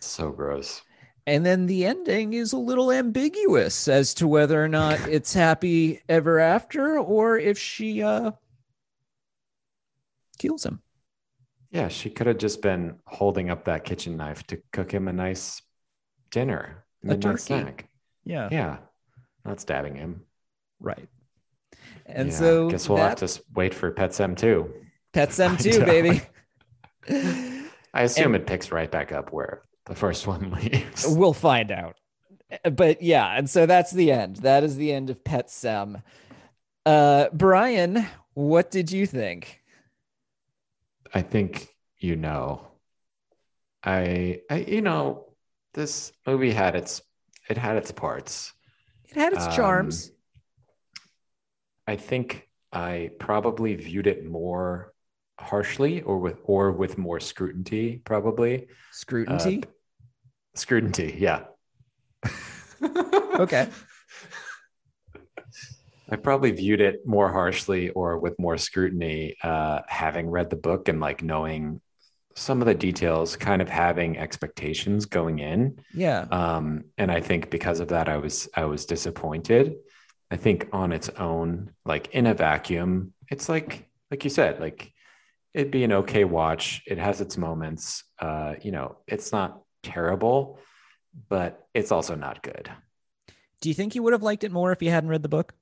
So gross. And then the ending is a little ambiguous as to whether or not it's happy ever after, or if she uh, kills him. Yeah, she could have just been holding up that kitchen knife to cook him a nice dinner, a turkey snack. Yeah, yeah, not stabbing him. Right. And yeah, so, guess we'll that... have to wait for Pet Sem Two. Pet Sem Two, baby. I assume and... it picks right back up where the first one leaves. We'll find out. But yeah, and so that's the end. That is the end of Pet Sem. Uh, Brian, what did you think? I think, you know, I, I, you know, this movie had its, it had its parts. It had its um, charms. I think I probably viewed it more harshly, or with, or with more scrutiny, probably. Scrutiny? Uh, Scrutiny, yeah. Okay. I probably viewed it more harshly or with more scrutiny, uh, having read the book and like knowing some of the details, kind of having expectations going in. Yeah. Um, and I think because of that, I was I was disappointed. I think on its own, like in a vacuum, it's like like you said, like it'd be an okay watch. It has its moments. Uh, you know, it's not terrible, but it's also not good. Do you think you would have liked it more if you hadn't read the book?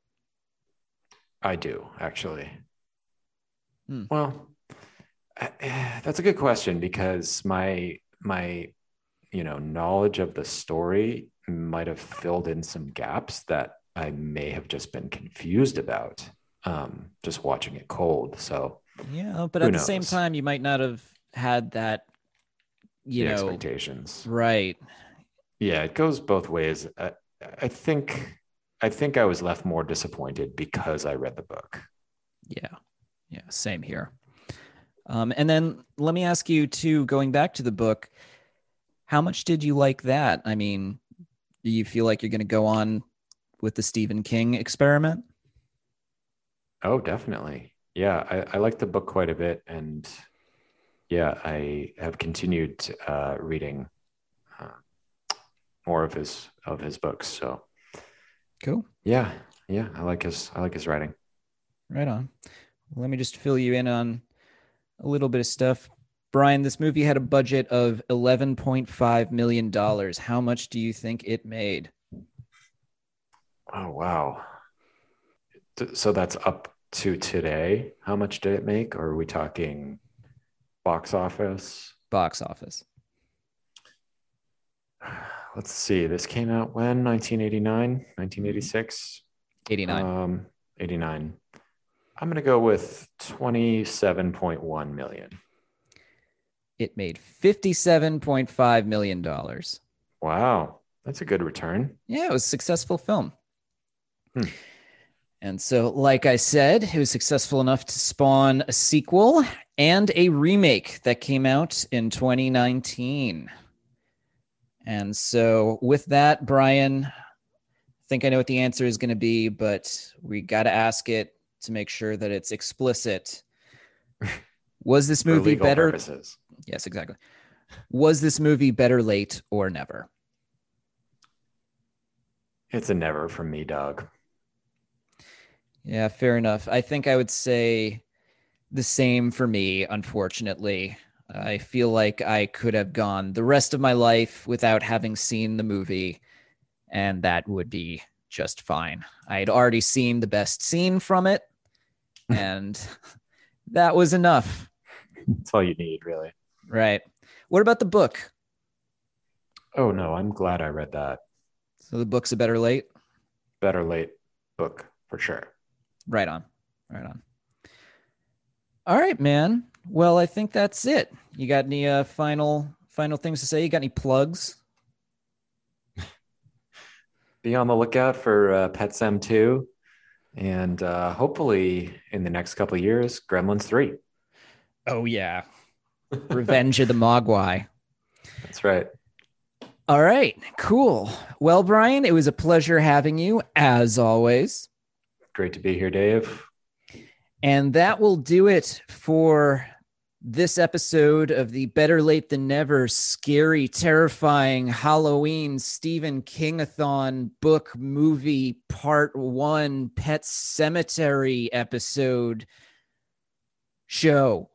I do, actually. Hmm. Well, I, that's a good question, because my my, you know, knowledge of the story might have filled in some gaps that I may have just been confused about, um, just watching it cold. So yeah, but at knows? the same time, you might not have had that, you the know, expectations, right? Yeah, it goes both ways. I, I think, I think I was left more disappointed because I read the book. Yeah, yeah, same here. Um, and then let me ask you too, going back to the book, how much did you like that? I mean, do you feel like you're going to go on with the Stephen King experiment? Oh, definitely. Yeah, I, I liked the book quite a bit, and yeah, I have continued uh, reading uh, more of his of his books. So cool. Yeah, yeah, I like his I like his writing. Right on. Well, let me just fill you in on a little bit of stuff. Brian, this movie had a budget of eleven point five million dollars. How much do you think it made? Oh, wow. So that's up to today. How much did it make? Or are we talking box office? Box office. Let's see. This came out when? nineteen eighty-nine? nineteen eighty-six? eighty-nine. Um, eighty-nine. I'm going to go with twenty-seven point one million. It made fifty-seven point five million dollars. Wow. That's a good return. Yeah, it was a successful film. Hmm. And so, like I said, it was successful enough to spawn a sequel and a remake that came out in twenty nineteen. And so with that, Brian, I think I know what the answer is going to be, but we got to ask it to make sure that it's explicit. Was this movie better? Purposes. Yes, exactly. Was this movie better late or never? It's a never from me, dog. Yeah, fair enough. I think I would say the same for me, unfortunately. I feel like I could have gone the rest of my life without having seen the movie, and that would be just fine. I had already seen the best scene from it, and that was enough. That's all you need, really. Right. What about the book? Oh, no, I'm glad I read that. So the book's a better late? Better late book, for sure. Right on. Right on. All right, man. Well, I think that's it. You got any uh, final final things to say? You got any plugs? Be on the lookout for uh, Pet Sem two. And uh, hopefully in the next couple of years, Gremlins three. Oh, yeah. Revenge of the Mogwai. That's right. All right, cool. Well, Brian, it was a pleasure having you, as always. Great to be here, Dave. And that will do it for this episode of the Better Late Than Never Scary, Terrifying Halloween Stephen King-a-thon book movie part one Pet Sematary episode show.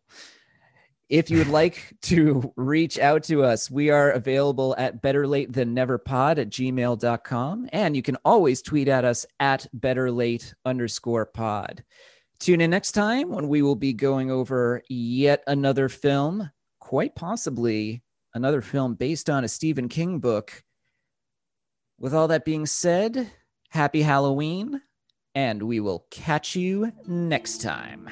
If you would like to reach out to us, we are available at betterlatethanneverpod at gmail dot com. And you can always tweet at us at betterlate underscore pod. Tune in next time when we will be going over yet another film, quite possibly another film based on a Stephen King book. With all that being said, happy Halloween, and we will catch you next time.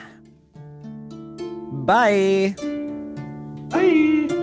Bye. Bye.